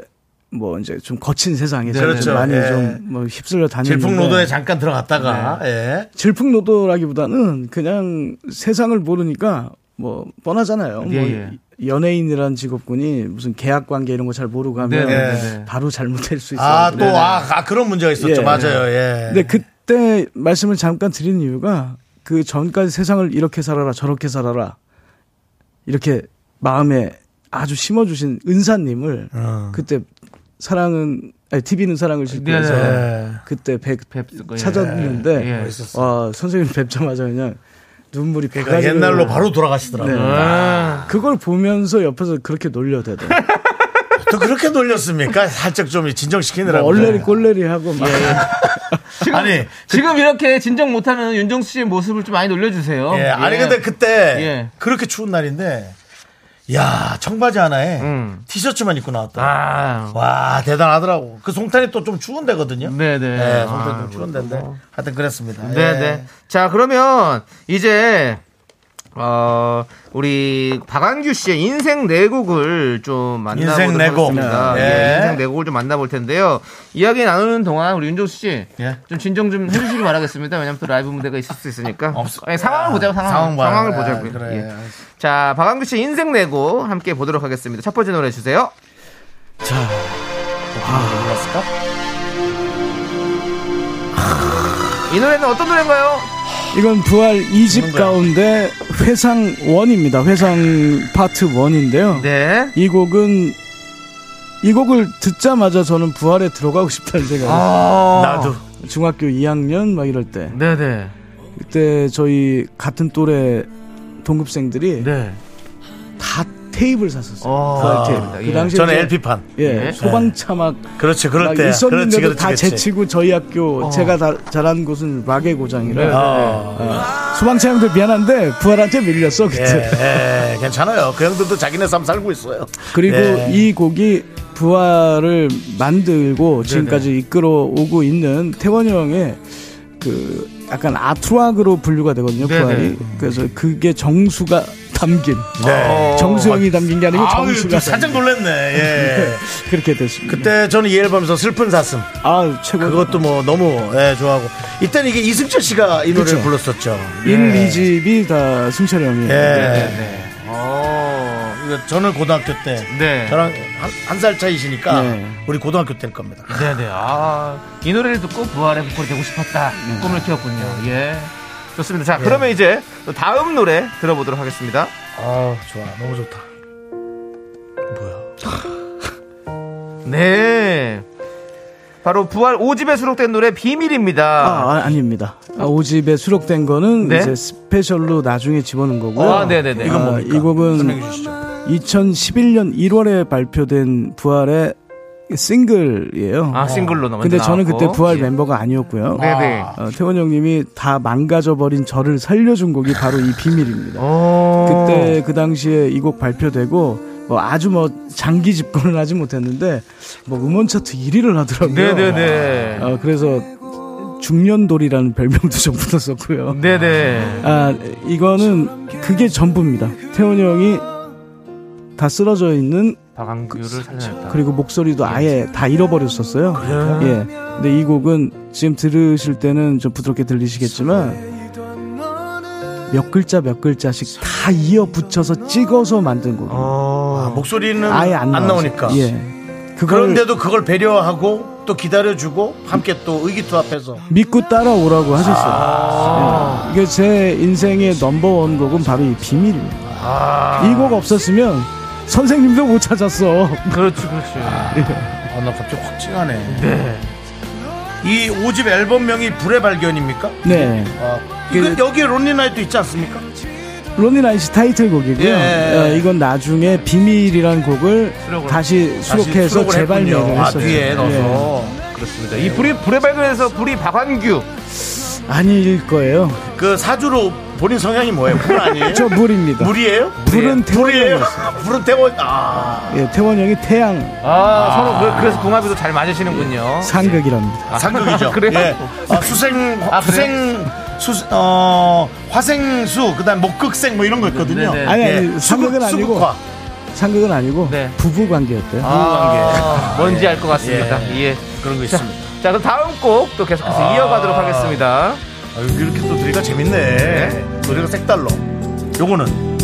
뭐 이제 좀 거친 세상에서 그렇죠. 많이 예. 좀 뭐 휩쓸려 다니는 질풍노도에 잠깐 들어갔다가 예. 예. 질풍노도라기보다는 그냥 세상을 모르니까 뭐 뻔하잖아요. 예. 뭐 연예인이란 직업군이 무슨 계약 관계 이런 거 잘 모르고 하면 네네. 바로 잘못될 수 있어요. 아, 또 아, 그런 문제가 있었죠. 예. 맞아요. 예. 근데 그때 말씀을 잠깐 드린 이유가 그 전까지 세상을 이렇게 살아라 저렇게 살아라 이렇게 마음에 아주 심어주신 은사님을 그때 사랑은 아니, TV는 사랑을 싣고 해서 네. 그때 뵙 찾았는데 예. 와, 선생님 뵙자마자 그냥 눈물이 그러니까 옛날로 바로 돌아가시더라고요. 네. 아. 그걸 보면서 옆에서 그렇게 놀려대더라고요. 또 그렇게 놀렸습니까? 살짝 좀 진정시키느라고. 얼레리 꼴레리 하고 막. 지금, 아니 지금 이렇게 진정 못하는 윤정수 씨의 모습을 좀 많이 놀려주세요. 예, 예. 아니 근데 그때 그렇게 추운 날인데 야 청바지 하나에 티셔츠만 입고 나왔다. 아. 와 대단하더라고. 그 송탄이 또 좀 추운 데거든요. 네네. 예, 송탄이 좀 추운 데인데 하여튼 그랬습니다. 네네. 예. 자 그러면 이제 우리 박완규 씨의 인생 네 곡을 좀 만나보도록 하겠습니다. 예. 인생 네 곡을 좀 만나볼 텐데요. 이야기 나누는 동안 우리 윤정수 씨 좀 진정 좀 해주시기 바라겠습니다. 왜냐하면 또 라이브 무대가 있을 수 있으니까. 아니, 상황을 보자고 상황을 보자고요. 그래. 예. 자, 박완규 씨 인생 네 곡 함께 보도록 하겠습니다. 첫 번째 노래 주세요. 자, 이 노래는 어떤 노래인가요? 이건 부활 2집 가운데 회상 1입니다. 회상 파트 1인데요. 네. 이 곡을 듣자마자 저는 부활에 들어가고 싶다는 생각이 들었어요. 나도. 중학교 2학년 막 이럴 때. 네네. 그때 저희 같은 또래 동급생들이 네. 다 테이프를 샀었어요. 부활 테이프. 그 당시에 저는 LP판. 예. 네. 소방차 막. 그렇지, 그럴 때. 있었는데도 그렇지, 다 제치고 저희 학교 제가 자란 곳은 락의 고장이라. 소방차 형들 미안한데 부활한테 밀렸어 그때. 예, 예, 괜찮아요. 그 형들도 자기네 삶 살고 있어요. 그리고 예. 이 곡이 부활을 만들고 지금까지 네네. 이끌어오고 있는 태원 형의 그 약간 아트락으로 분류가 되거든요. 네네. 부활이. 그래서 그게 정수가 담긴 네. 정수영이 담긴 게 아니고 정수가 살짝 놀랐네. 예. 그렇게 됐습니다. 그때 저는 이 앨범에서 슬픈 사슴 아 최고 그것도 뭐 너무 예, 좋아하고 이때는 이게 이승철 씨가 이 노래를 그렇죠. 불렀었죠. 1, 2집이 다 승철 형이에요. 예. 네. 저는 고등학교 때 네. 저랑 한 살 차이시니까 네. 우리 고등학교 때일 겁니다. 네네. 아, 이 노래를 듣고 부활의 보컬이 되고 싶었다 꿈을 키웠군요. 예. 좋습니다. 자, 예. 그러면 이제 다음 노래 들어보도록 하겠습니다. 아, 좋아. 너무 좋다. 뭐야? 네. 바로 부활 5집에 수록된 노래 비밀입니다. 아닙니다. 5집에 수록된 거는 네? 이제 스페셜로 나중에 집어넣은 거고요. 아, 네네네. 이건 뭡니까? 이 곡은 설명해 주시죠. 2011년 1월에 발표된 부활의 싱글이에요. 아, 싱글로 넘어갔죠. 근데 저는 그때 부활 멤버가 아니었고요. 네네. 태원 형님이 다 망가져버린 저를 살려준 곡이 바로 이 비밀입니다. 그때 그 당시에 이 곡 발표되고 뭐 아주 뭐 장기 집권을 하지 못했는데 뭐 음원 차트 1위를 하더라고요. 네네네. 그래서 중년돌이라는 별명도 좀 붙었었고요. 네네. 아, 이거는 그게 전부입니다. 태원 형이 다 쓰러져 있는 박완규를 살려냈다. 그리고 목소리도 아예 다 잃어버렸었어요. 그래요? 예. 근데 이 곡은 지금 들으실 때는 좀 부드럽게 들리시겠지만 몇 글자씩 다 이어 붙여서 찍어서 만든 곡이에요. 목소리는 아예 안 나오니까. 예. 그런데도 그걸 배려하고 또 기다려주고 함께 또 의기투합해서 믿고 따라오라고 하셨어요. 예. 이게 제 인생의 넘버원 곡은 바로 이 비밀이에요. 이 곡 없었으면 선생님도 못 찾았어. 그렇지. 나 갑자기 확 찡하네. 네. 이 5집 앨범명이 불의 발견입니까? 네. 이건 여기에 론리나잇도 있지 않습니까? 론리나잇이 타이틀곡이고요. 이건 나중에 비밀이라는 곡을 다시 수록해서 재발매를 했어요. 뒤에 넣어서. 예. 그렇습니다. 이 불의 발견에서 불이 박완규 아닐 거예요. 그 사주로 본인 성향이 뭐예요? 물 아니에요? 저 물입니다. 물이에요? 물은 태원이에요. 물은 태원. 아, 예, 태원 형이 태양. 서로 그래서 궁합이도 잘 맞으시는군요. 예. 상극이랍니다. 상극이죠. 그래요? 예. 화생수, 그다음 목극생 뭐 이런 거 있거든요. 네네. 아니 상극은 아니고. 상극은 아니고 네. 부부 관계였대요. 아, 뭔지 알 것 같습니다. 예. 예, 그런 거 있습니다. 자, 그럼 다음 곡 또 계속해서 이어가도록 하겠습니다. 아유, 이렇게 또 들으니까 재밌네. 네. 노래가 색달러. 요거는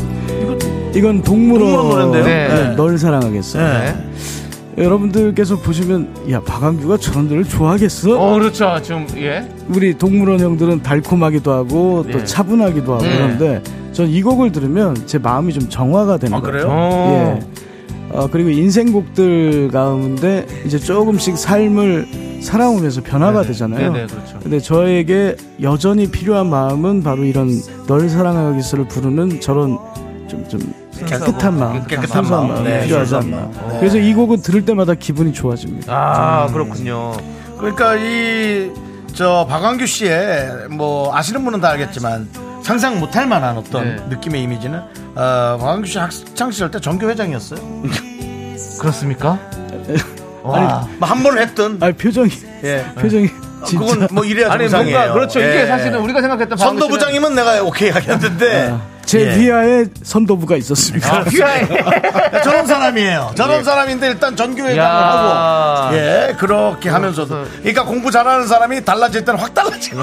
이건 동물원 노래인데요. 네. 네. 널 사랑하겠어. 네. 네. 여러분들께서 보시면 야, 박완규가 저런 데를 좋아하겠어? 그렇죠. 좀 예. 우리 동물원 형들은 달콤하기도 하고 또 예. 차분하기도 하고 그런데 전 이 곡을 들으면 제 마음이 좀 정화가 되는 것 같아요. 그래요? 예. 그리고 인생곡들 가운데 이제 조금씩 삶을 살아오면서 변화가 네네. 되잖아요. 네네, 그렇죠. 근데 저에게 여전히 필요한 마음은 바로 이런 널 사랑하겠어를 부르는 저런 좀 깨끗한 마음, 깨끗한 마음 네, 필요하지 않나. 네. 그래서 이 곡은 들을 때마다 기분이 좋아집니다. 아 그렇군요. 그러니까 이 저 박완규 씨의 뭐 아시는 분은 다 알겠지만 상상 못할 만한 어떤 네. 느낌의 이미지는 박완규 씨 학창 시절 때 전교 회장이었어요. 그렇습니까? 아니 뭐 한 번 했던. 아니 표정이 예 표정이. 그건 뭐 이래야 정상이에요. 뭔가 그렇죠. 예. 이게 사실은 우리가 생각했던 선도부장이면 내가 오케이 하겠는데 제 예. 휘하에 선도부가 있었습니다. 아, 휘하에 저런 사람이에요. 저런 예. 사람인데 일단 전교회장을 하고 예 그렇게 하면서도 그러니까 공부 잘하는 사람이 달라질 때는 확 달라지고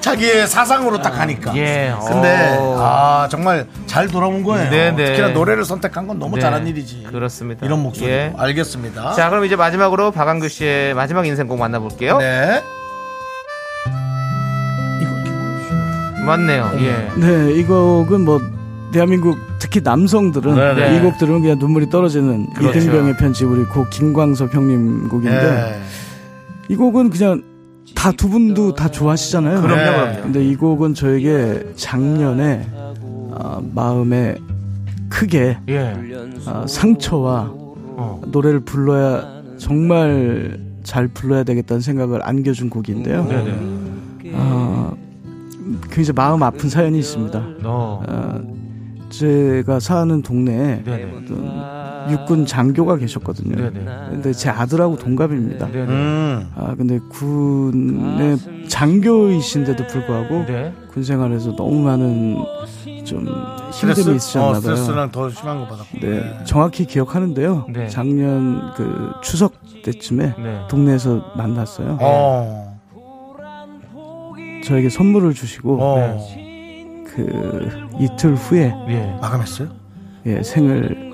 자기의 사상으로 딱 하니까. 예. 근데 정말 잘 돌아온 거예요. 네네. 특히나 노래를 선택한 건 너무 네. 잘한 일이지. 그렇습니다. 이런 목소리. 예. 알겠습니다. 자, 그럼 이제 마지막으로 박완규 씨의 마지막 인생곡 만나볼게요. 네. 맞네요. 예. 네, 이 곡은 뭐 대한민국 특히 남성들은 네네. 이 곡 들으면 그냥 눈물이 떨어지는 그렇죠. 이등병의 편지 우리 곡 김광석 형님 곡인데 예. 이 곡은 그냥 다 두 분도 다 좋아하시잖아요. 그럼요. 근데 이 곡은 저에게 작년에 마음에 크게 예. 상처와 노래를 불러야 정말 잘 불러야 되겠다는 생각을 안겨준 곡인데요. 네네. 굉장히 마음 아픈 사연이 있습니다. 제가 사는 동네에 육군 장교가 계셨거든요. 네네. 근데 제 아들하고 동갑입니다. 근데 군의 장교이신데도 불구하고 네. 군 생활에서 너무 많은 좀 힘듦이 있으셨나 봐요. 스트레스랑 더 심한 거 받았고. 네. 정확히 기억하는데요. 네. 작년 그 추석 때쯤에 네. 동네에서 만났어요. 저에게 선물을 주시고 그 이틀 후에 예. 마감했어요? 예, 생을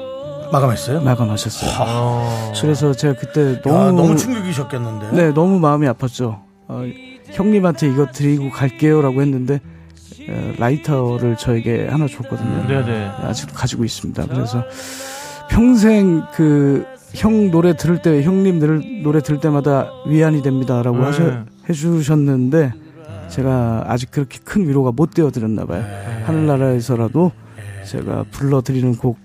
마감했어요? 마감하셨어요. 그래서 제가 그때 너무 충격이셨겠는데. 네, 너무 마음이 아팠죠. 형님한테 이거 드리고 갈게요라고 했는데 라이터를 저에게 하나 줬거든요. 네네. 아직도 가지고 있습니다. 그래서 평생 그 형 노래 들을 때 형님들 노래 들을 때마다 위안이 됩니다라고 해주셨는데 제가 아직 그렇게 큰 위로가 못 되어드렸나 봐요. 하늘나라에서라도 제가 불러드리는 곡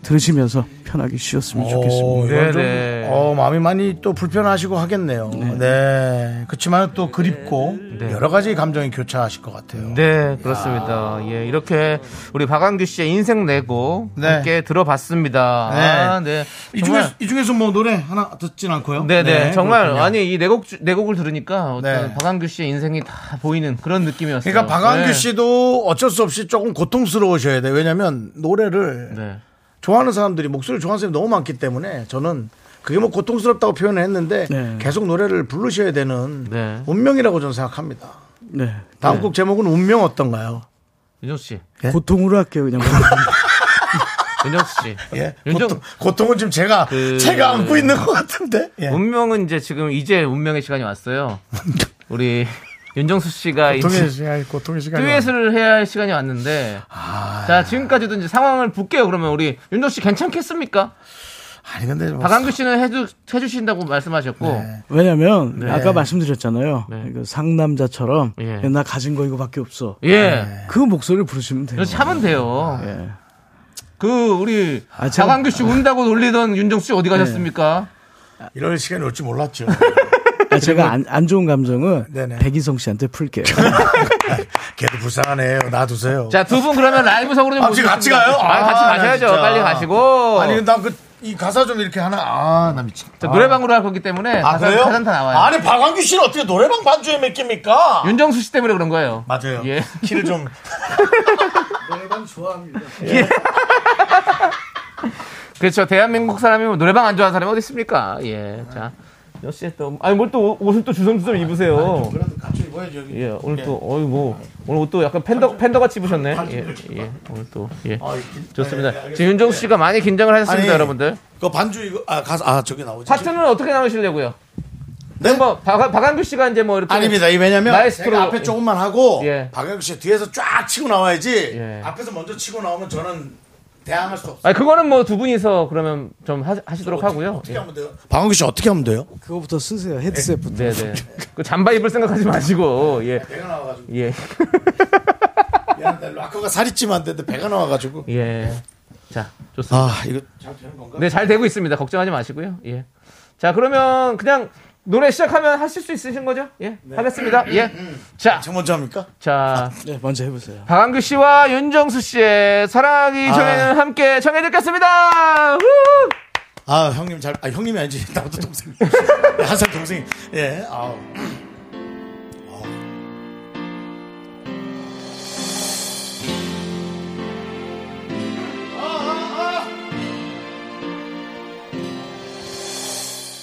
들으시면서 편하게 쉬었으면 좋겠습니다. 네. 마음이 많이 또 불편하시고 하겠네요. 네. 네. 그렇지만 또 그립고 네. 여러 가지 감정이 교차하실 것 같아요. 네, 그렇습니다. 예, 이렇게 우리 박완규 씨의 인생 내고 네. 함께 들어봤습니다. 네. 아, 네. 이 중에서 뭐 노래 하나 듣진 않고요. 네, 네. 정말 그렇군요. 아니 이 네 곡을 들으니까 어떤 네. 박완규 씨의 인생이 다 보이는 그런 느낌이었어요. 그러니까 박완규 네. 씨도 어쩔 수 없이 조금 고통스러우셔야 돼요. 왜냐하면 노래를 네. 좋아하는 사람들이 목소리를 좋아하는 사람이 너무 많기 때문에 저는 그게 뭐 고통스럽다고 표현을 했는데 네. 계속 노래를 부르셔야 되는 네. 운명이라고 저는 생각합니다. 네. 다음 곡 제목은 운명 어떤가요? 윤정수 씨. 예? 고통으로 할게요. 그냥. 윤정수 씨. 예. 고통은 지금 제가 안고 있는 것 같은데. 예. 운명은 이제 운명의 시간이 왔어요. 우리 윤정수 씨가 고통의 시간이 듀엣을 해야 할 시간이 왔는데 자 지금까지도 이제 상황을 볼게요. 그러면 우리 윤정수 씨 괜찮겠습니까? 아니 근데 박완규 씨는 해주신다고 말씀하셨고 네. 왜냐면 네. 아까 말씀드렸잖아요. 네. 상남자처럼 예. 나 가진 거 이거밖에 없어. 예. 그 목소리를 부르시면 돼요. 그렇지 하면 돼요. 예. 그 우리 박완규 씨 운다고 놀리던 윤정수 씨 어디 가셨습니까? 네. 이럴 시간이 올지 몰랐죠. 제가 안 좋은 감정은 네네. 백이성 씨한테 풀게요. 걔도 불쌍하네요. 놔두세요. 자, 두 분 그러면 라이브석으로 좀 모시겠습니다. 같이 가요? 같이 가셔야죠. 빨리 가시고. 아니 나 이 가사 좀 이렇게 하나 나 미치겠다. 노래방으로 할 거기 때문에 가사 다 나와요. 아니 박완규 씨는 어떻게 노래방 반주에 맡깁니까? 윤정수 씨 때문에 그런 거예요. 맞아요. 예. 키를 좀 노래방 좋아합니다. 예. 그렇죠. 대한민국 사람이면 노래방 안 좋아하는 사람이 어디 있습니까? 예. 자. 몇 시에 또 아니 뭘 또 옷을 또 주섬주섬 입으세요. 아니, 그래도 같이 입어야죠. 여기. 예. 오늘 또 어이 뭐 오늘 옷도 약간 팬더 같이 입으셨네. 예. 오늘 또 예. 아, 좋습니다. 예, 지금 윤정수 씨가 많이 긴장을 하셨습니다, 아니, 여러분들. 그 반주 이거 가사 저기 나오지. 파트는 어떻게 나오시려고요? 네? 뭐 박완규 씨가 이제 뭐 이렇게 아닙니다. 이 왜냐면 마에스트로 제가 앞에 조금만 하고 예. 박완규 씨 뒤에서 쫙 치고 나와야지. 예. 앞에서 먼저 치고 나오면 저는 대항할 수 없어요. 아 그거는 뭐 두 분이서 그러면 좀 하시도록 하고요. 어떻게 하면 돼요? 방원규 씨 어떻게 하면 돼요? 그거부터 쓰세요. 헤드셋부터. 네, 네. 그 잠바 입을 생각하지 마시고. 예. 배가 나와가지고. 예. 미안한데 락커가 살이 찌면 안 되는데 배가 나와가지고. 예. 자, 좋습니다. 아 이거 잘 되는 건가? 네, 잘 되고 있습니다. 걱정하지 마시고요. 예. 자, 그러면 그냥 노래 시작하면 하실 수 있으신 거죠? 예. 네. 하겠습니다. 예. 자, 저 먼저 합니까? 자, 네, 먼저 해보세요. 박완규 씨와 윤정수 씨의 사랑이 전에는 함께 청해 듣겠습니다. 후! 아, 형님 잘, 아, 형님이 아니지. 나도 동생. 한살 동생. 예. 아우.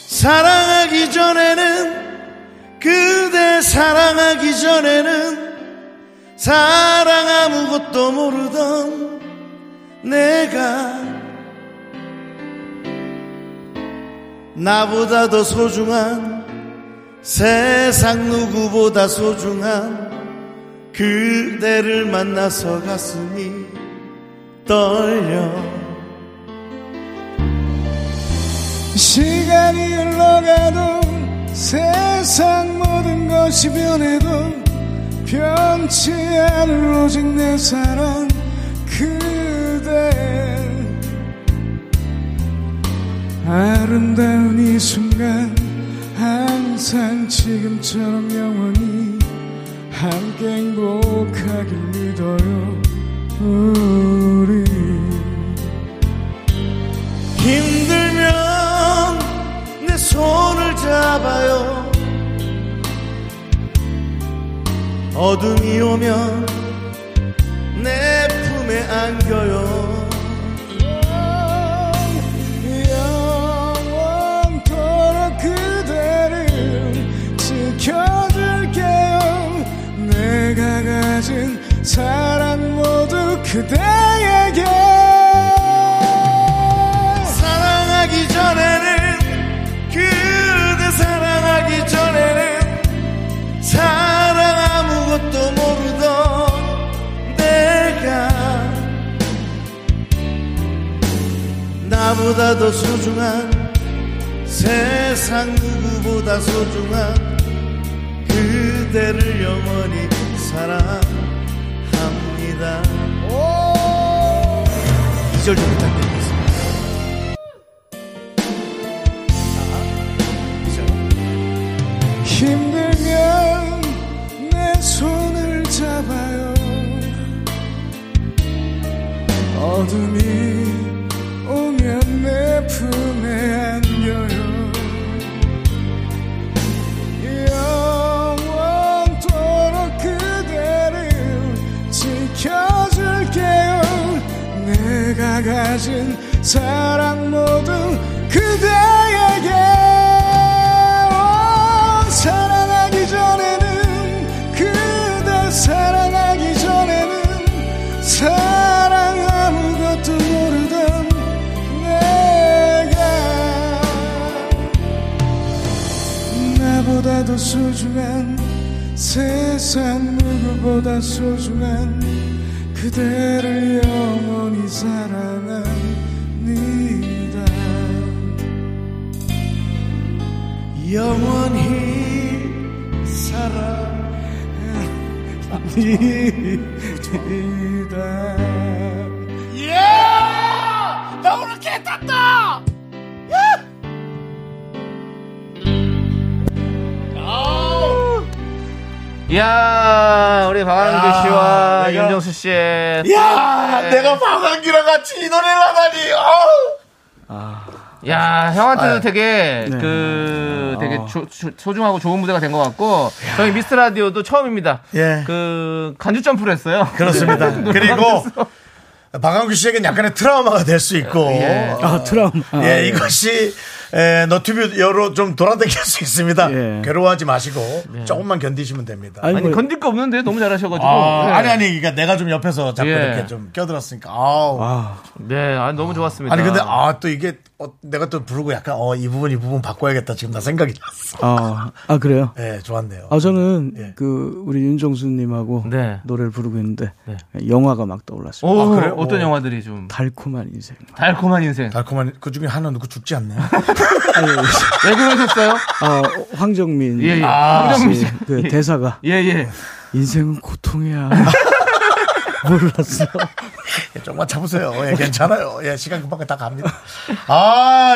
사랑하기 전에는 그대 사랑하기 전에는 사랑 아무것도 모르던 내가 나보다 더 소중한 세상 누구보다 소중한 그대를 만나서 가슴이 떨려 시간이 흘러가도 세상 모든 것이 변해도 변치 않을 오직 내 사랑 그대 아름다운 이 순간 항상 지금처럼 영원히 함께 행복하길 믿어요 우리 힘들면 손을 잡아요 어둠이 오면 내 품에 안겨요 영원토록 그대를 지켜줄게요 내가 가진 사랑 모두 그대에게 사랑하기 전에는 사랑하기 전에는 사랑 아무것도 모르던 내가 나보다 더 소중한 세상 누구보다 소중한 그대를 영원히 사랑합니다 2절 좀 부탁드립니다 힘들면 내 손을 잡아요 어둠이 오면 내 품에 안겨요 영원토록 그대를 지켜줄게요 내가 가진 사랑 모두 그대에게 사랑하기 전에는 그대 사랑하기 전에는 사랑 아무것도 모르던 내가 나보다 더 소중한 세상 누구보다 소중한 그대를 영원히 사랑합니다 영원히 사랑합니다. 예! 나 오늘 개 탔다! 이야, 우리 박완규 씨와 윤정수 씨의. 이야, 내가 박완규랑 같이 이 노래를 하다니! 야, 형한테도 되게, 네. 되게 소중하고 좋은 무대가 된 것 같고, 야. 저희 미스터 라디오도 처음입니다. 예. 간주 점프를 했어요. 그렇습니다. 그리고, 박완규 씨에겐 약간의 트라우마가 될 수 있고. 예. 아, 트라우마. 예, 예. 이것이 너튜브여로 좀 돌아다닐 수 있습니다. 예. 괴로워하지 마시고 조금만 견디시면 됩니다. 아니 견딜 거 없는데 너무 잘하셔가지고. 아, 네. 아니 그러니까 내가 좀 옆에서 자꾸 이렇게 좀 껴들었으니까. 아우. 아, 네, 아니 너무 좋았습니다. 아니 근데 또 이게 내가 또 부르고 약간 이 부분 바꿔야겠다 지금 나 생각이 났어. 아 그래요? 네, 좋았네요. 아 저는 그 우리 윤정수님하고 노래를 부르고 있는데 영화가 막 떠올랐어요. 오, 아, 그래요? 어떤 영화들이 좀 달콤한 인생. 달콤한 인생. 달콤한 그 중에 하나 누구 죽지 않나요? 왜 그러셨어요? 황정민. 예, 예. 황정민 씨. 그 대사가. 예, 예. 인생은 고통이야. 몰랐어. 예, 조금만 참으세요. 예, 괜찮아요. 예, 시간 금방 다 갑니다.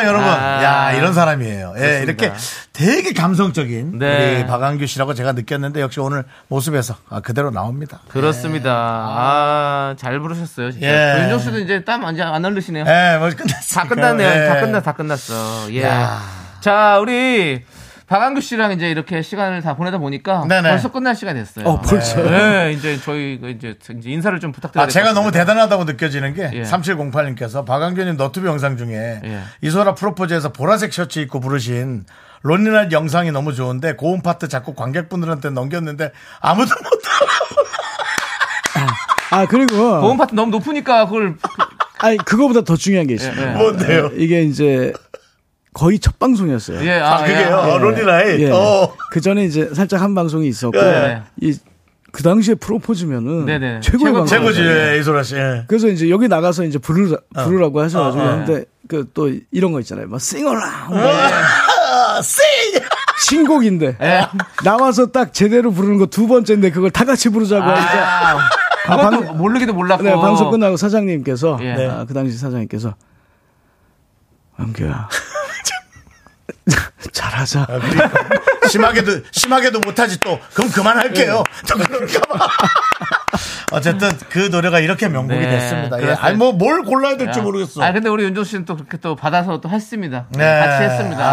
여러분. 야, 이런 사람이에요. 예, 그렇습니다. 이렇게 되게 감성적인 우리 박완규 씨라고 제가 느꼈는데 역시 오늘 모습에서 그대로 나옵니다. 그렇습니다. 예. 잘 부르셨어요. 진짜. 윤정 씨도 이제 땀 안 흘리시네요. 예, 뭐 끝났어요. 다 끝났네요. 예. 다 끝났어. 예. 야. 자, 우리 박완규 씨랑 이제 이렇게 시간을 다 보내다 보니까 벌써 끝날 시간이 됐어요. 벌써. 네, 이제 저희 이제 인사를 좀 부탁드려요. 제가 너무 대단하다고 느껴지는 게 3708님께서 박완규님 너튜브 영상 중에 이소라 프로포즈에서 보라색 셔츠 입고 부르신 론리날 영상이 너무 좋은데 고음 파트 자꾸 관객분들한테 넘겼는데 아무도 못 알아보나. 그리고 고음 파트 너무 높으니까 그걸 아니 그거보다 더 중요한 게 있어요. 뭔데요? 이게 이제 거의 첫 방송이었어요. 예, 그게요. 론리나이. 예. 그 전에 이제 살짝 한 방송이 있었고, 그 당시에 프로포즈면은 최고의 방송. 최고지, 이소라 씨. 예. 그래서 이제 여기 나가서 이제 부르라고 하셔가지고, 근데 또 이런 거 있잖아요. 막 싱어랑. 신곡인데 나와서 딱 제대로 부르는 거 두 번째인데 그걸 다 같이 부르자고 하니까. 모르기도 몰랐고. 네, 방송 끝나고 사장님께서 그 당시 사장님께서 완규야. 잘하자. 심하게도 못하지 또. 그럼 그만할게요. 어쨌든 그 노래가 이렇게 명곡이 됐습니다. 예. 뭘 골라야 될지 모르겠어. 근데 우리 윤종 씨는 또 그렇게 또 받아서 또 했습니다. 같이 했습니다.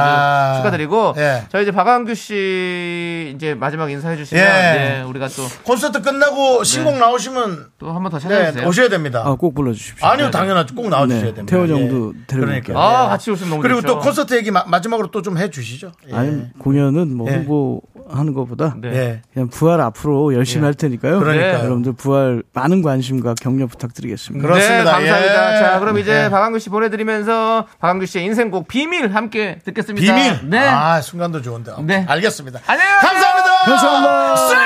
아주 축하드리고. 저희 이제 박완규 씨 이제 마지막 인사해 주시면 우리가 또 콘서트 끝나고 신곡 나오시면 또 한 번 더 찾아주세요. 오셔야 됩니다. 꼭 불러주십시오. 아니요, 당연하죠. 꼭 나와주셔야 됩니다. 태호 정도 데려올게요. 같이 오시면 너무 좋죠. 그리고 또 콘서트 얘기 마지막으로 또 좀 해주시죠. 아니 공연은 뭐 홍보하는 것보다 그냥 부활 앞으로 열심히 할 테니까요. 그러니까 여러분들 부활 많은 관심과 격려 부탁드리겠습니다. 그렇습니다. 감사합니다. 자, 그럼 이제 박완규 씨 보내드리면서 박완규 씨의 인생곡 비밀 함께 듣겠습니다. 비밀. 네. 순간도 좋은데. 알겠습니다. 안녕. 감사합니다. 감사합니다.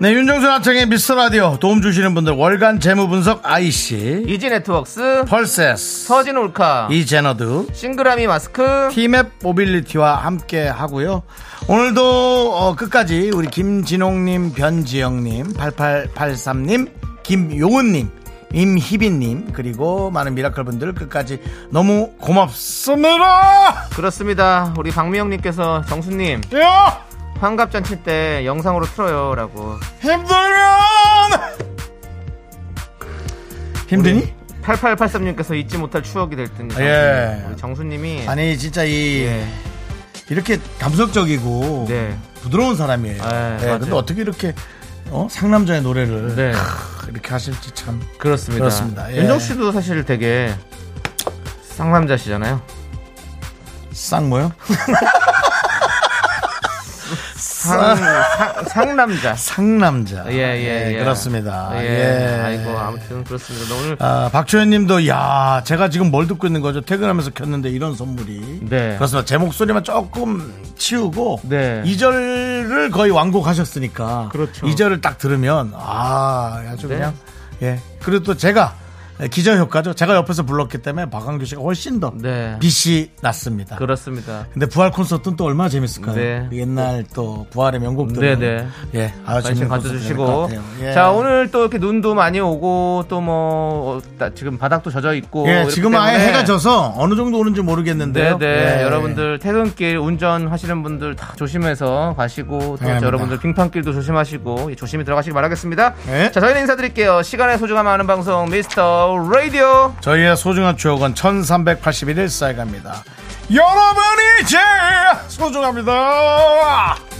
네, 윤정수 남창의 미스터라디오 도움 주시는 분들 월간 재무분석 IC 이지네트웍스 펄세스 서진올카 이제너드 싱그라미 마스크 티맵 모빌리티와 함께 하고요. 오늘도 끝까지 우리 김진홍님, 변지영님, 8883님, 김용은님, 임희빈님 그리고 많은 미라클분들 끝까지 너무 고맙습니다. 그렇습니다. 우리 박미영님께서 정수님 야! 환갑잔치 때 영상으로 틀어요 라고. 힘드니? 8883님께서 잊지 못할 추억이 될 듯. 우리 정수님이 아니 진짜 이렇게 감성적이고 부드러운 사람이에요. 근데 어떻게 이렇게 상남자의 노래를 이렇게 하실지 참. 그렇습니다. 윤정씨도 사실 되게 상남자시잖아요. 쌍 뭐요? 상남자. 예. 그렇습니다. 아이고, 아무튼 그렇습니다. 오늘. 박초연님도, 제가 지금 뭘 듣고 있는 거죠? 퇴근하면서 켰는데 이런 선물이. 그렇습니다. 제 목소리만 조금 치우고. 2절을 거의 완곡하셨으니까. 그렇죠. 2절을 딱 들으면, 아주 그냥. 그리고 또 제가. 기저효과죠. 제가 옆에서 불렀기 때문에 박완규 씨가 훨씬 더 빛이 났습니다. 그렇습니다. 근데 부활 콘서트는 또 얼마나 재밌을까요? 옛날 또 부활의 명곡들. 관심 가져주시고. 자, 오늘 또 이렇게 눈도 많이 오고 또 지금 바닥도 젖어 있고. 지금 아예 해가 져서 어느 정도 오는지 모르겠는데요. 여러분들 퇴근길 운전하시는 분들 다 조심해서 가시고 또 여러분들 빙판길도 조심하시고 조심히 들어가시길 바라겠습니다. 자, 저희는 인사드릴게요. 시간의 소중함 아는 방송 미스터 라디오. 저희의 소중한 추억은 1381일 쌓여갑니다. 여러분이 제일 소중합니다.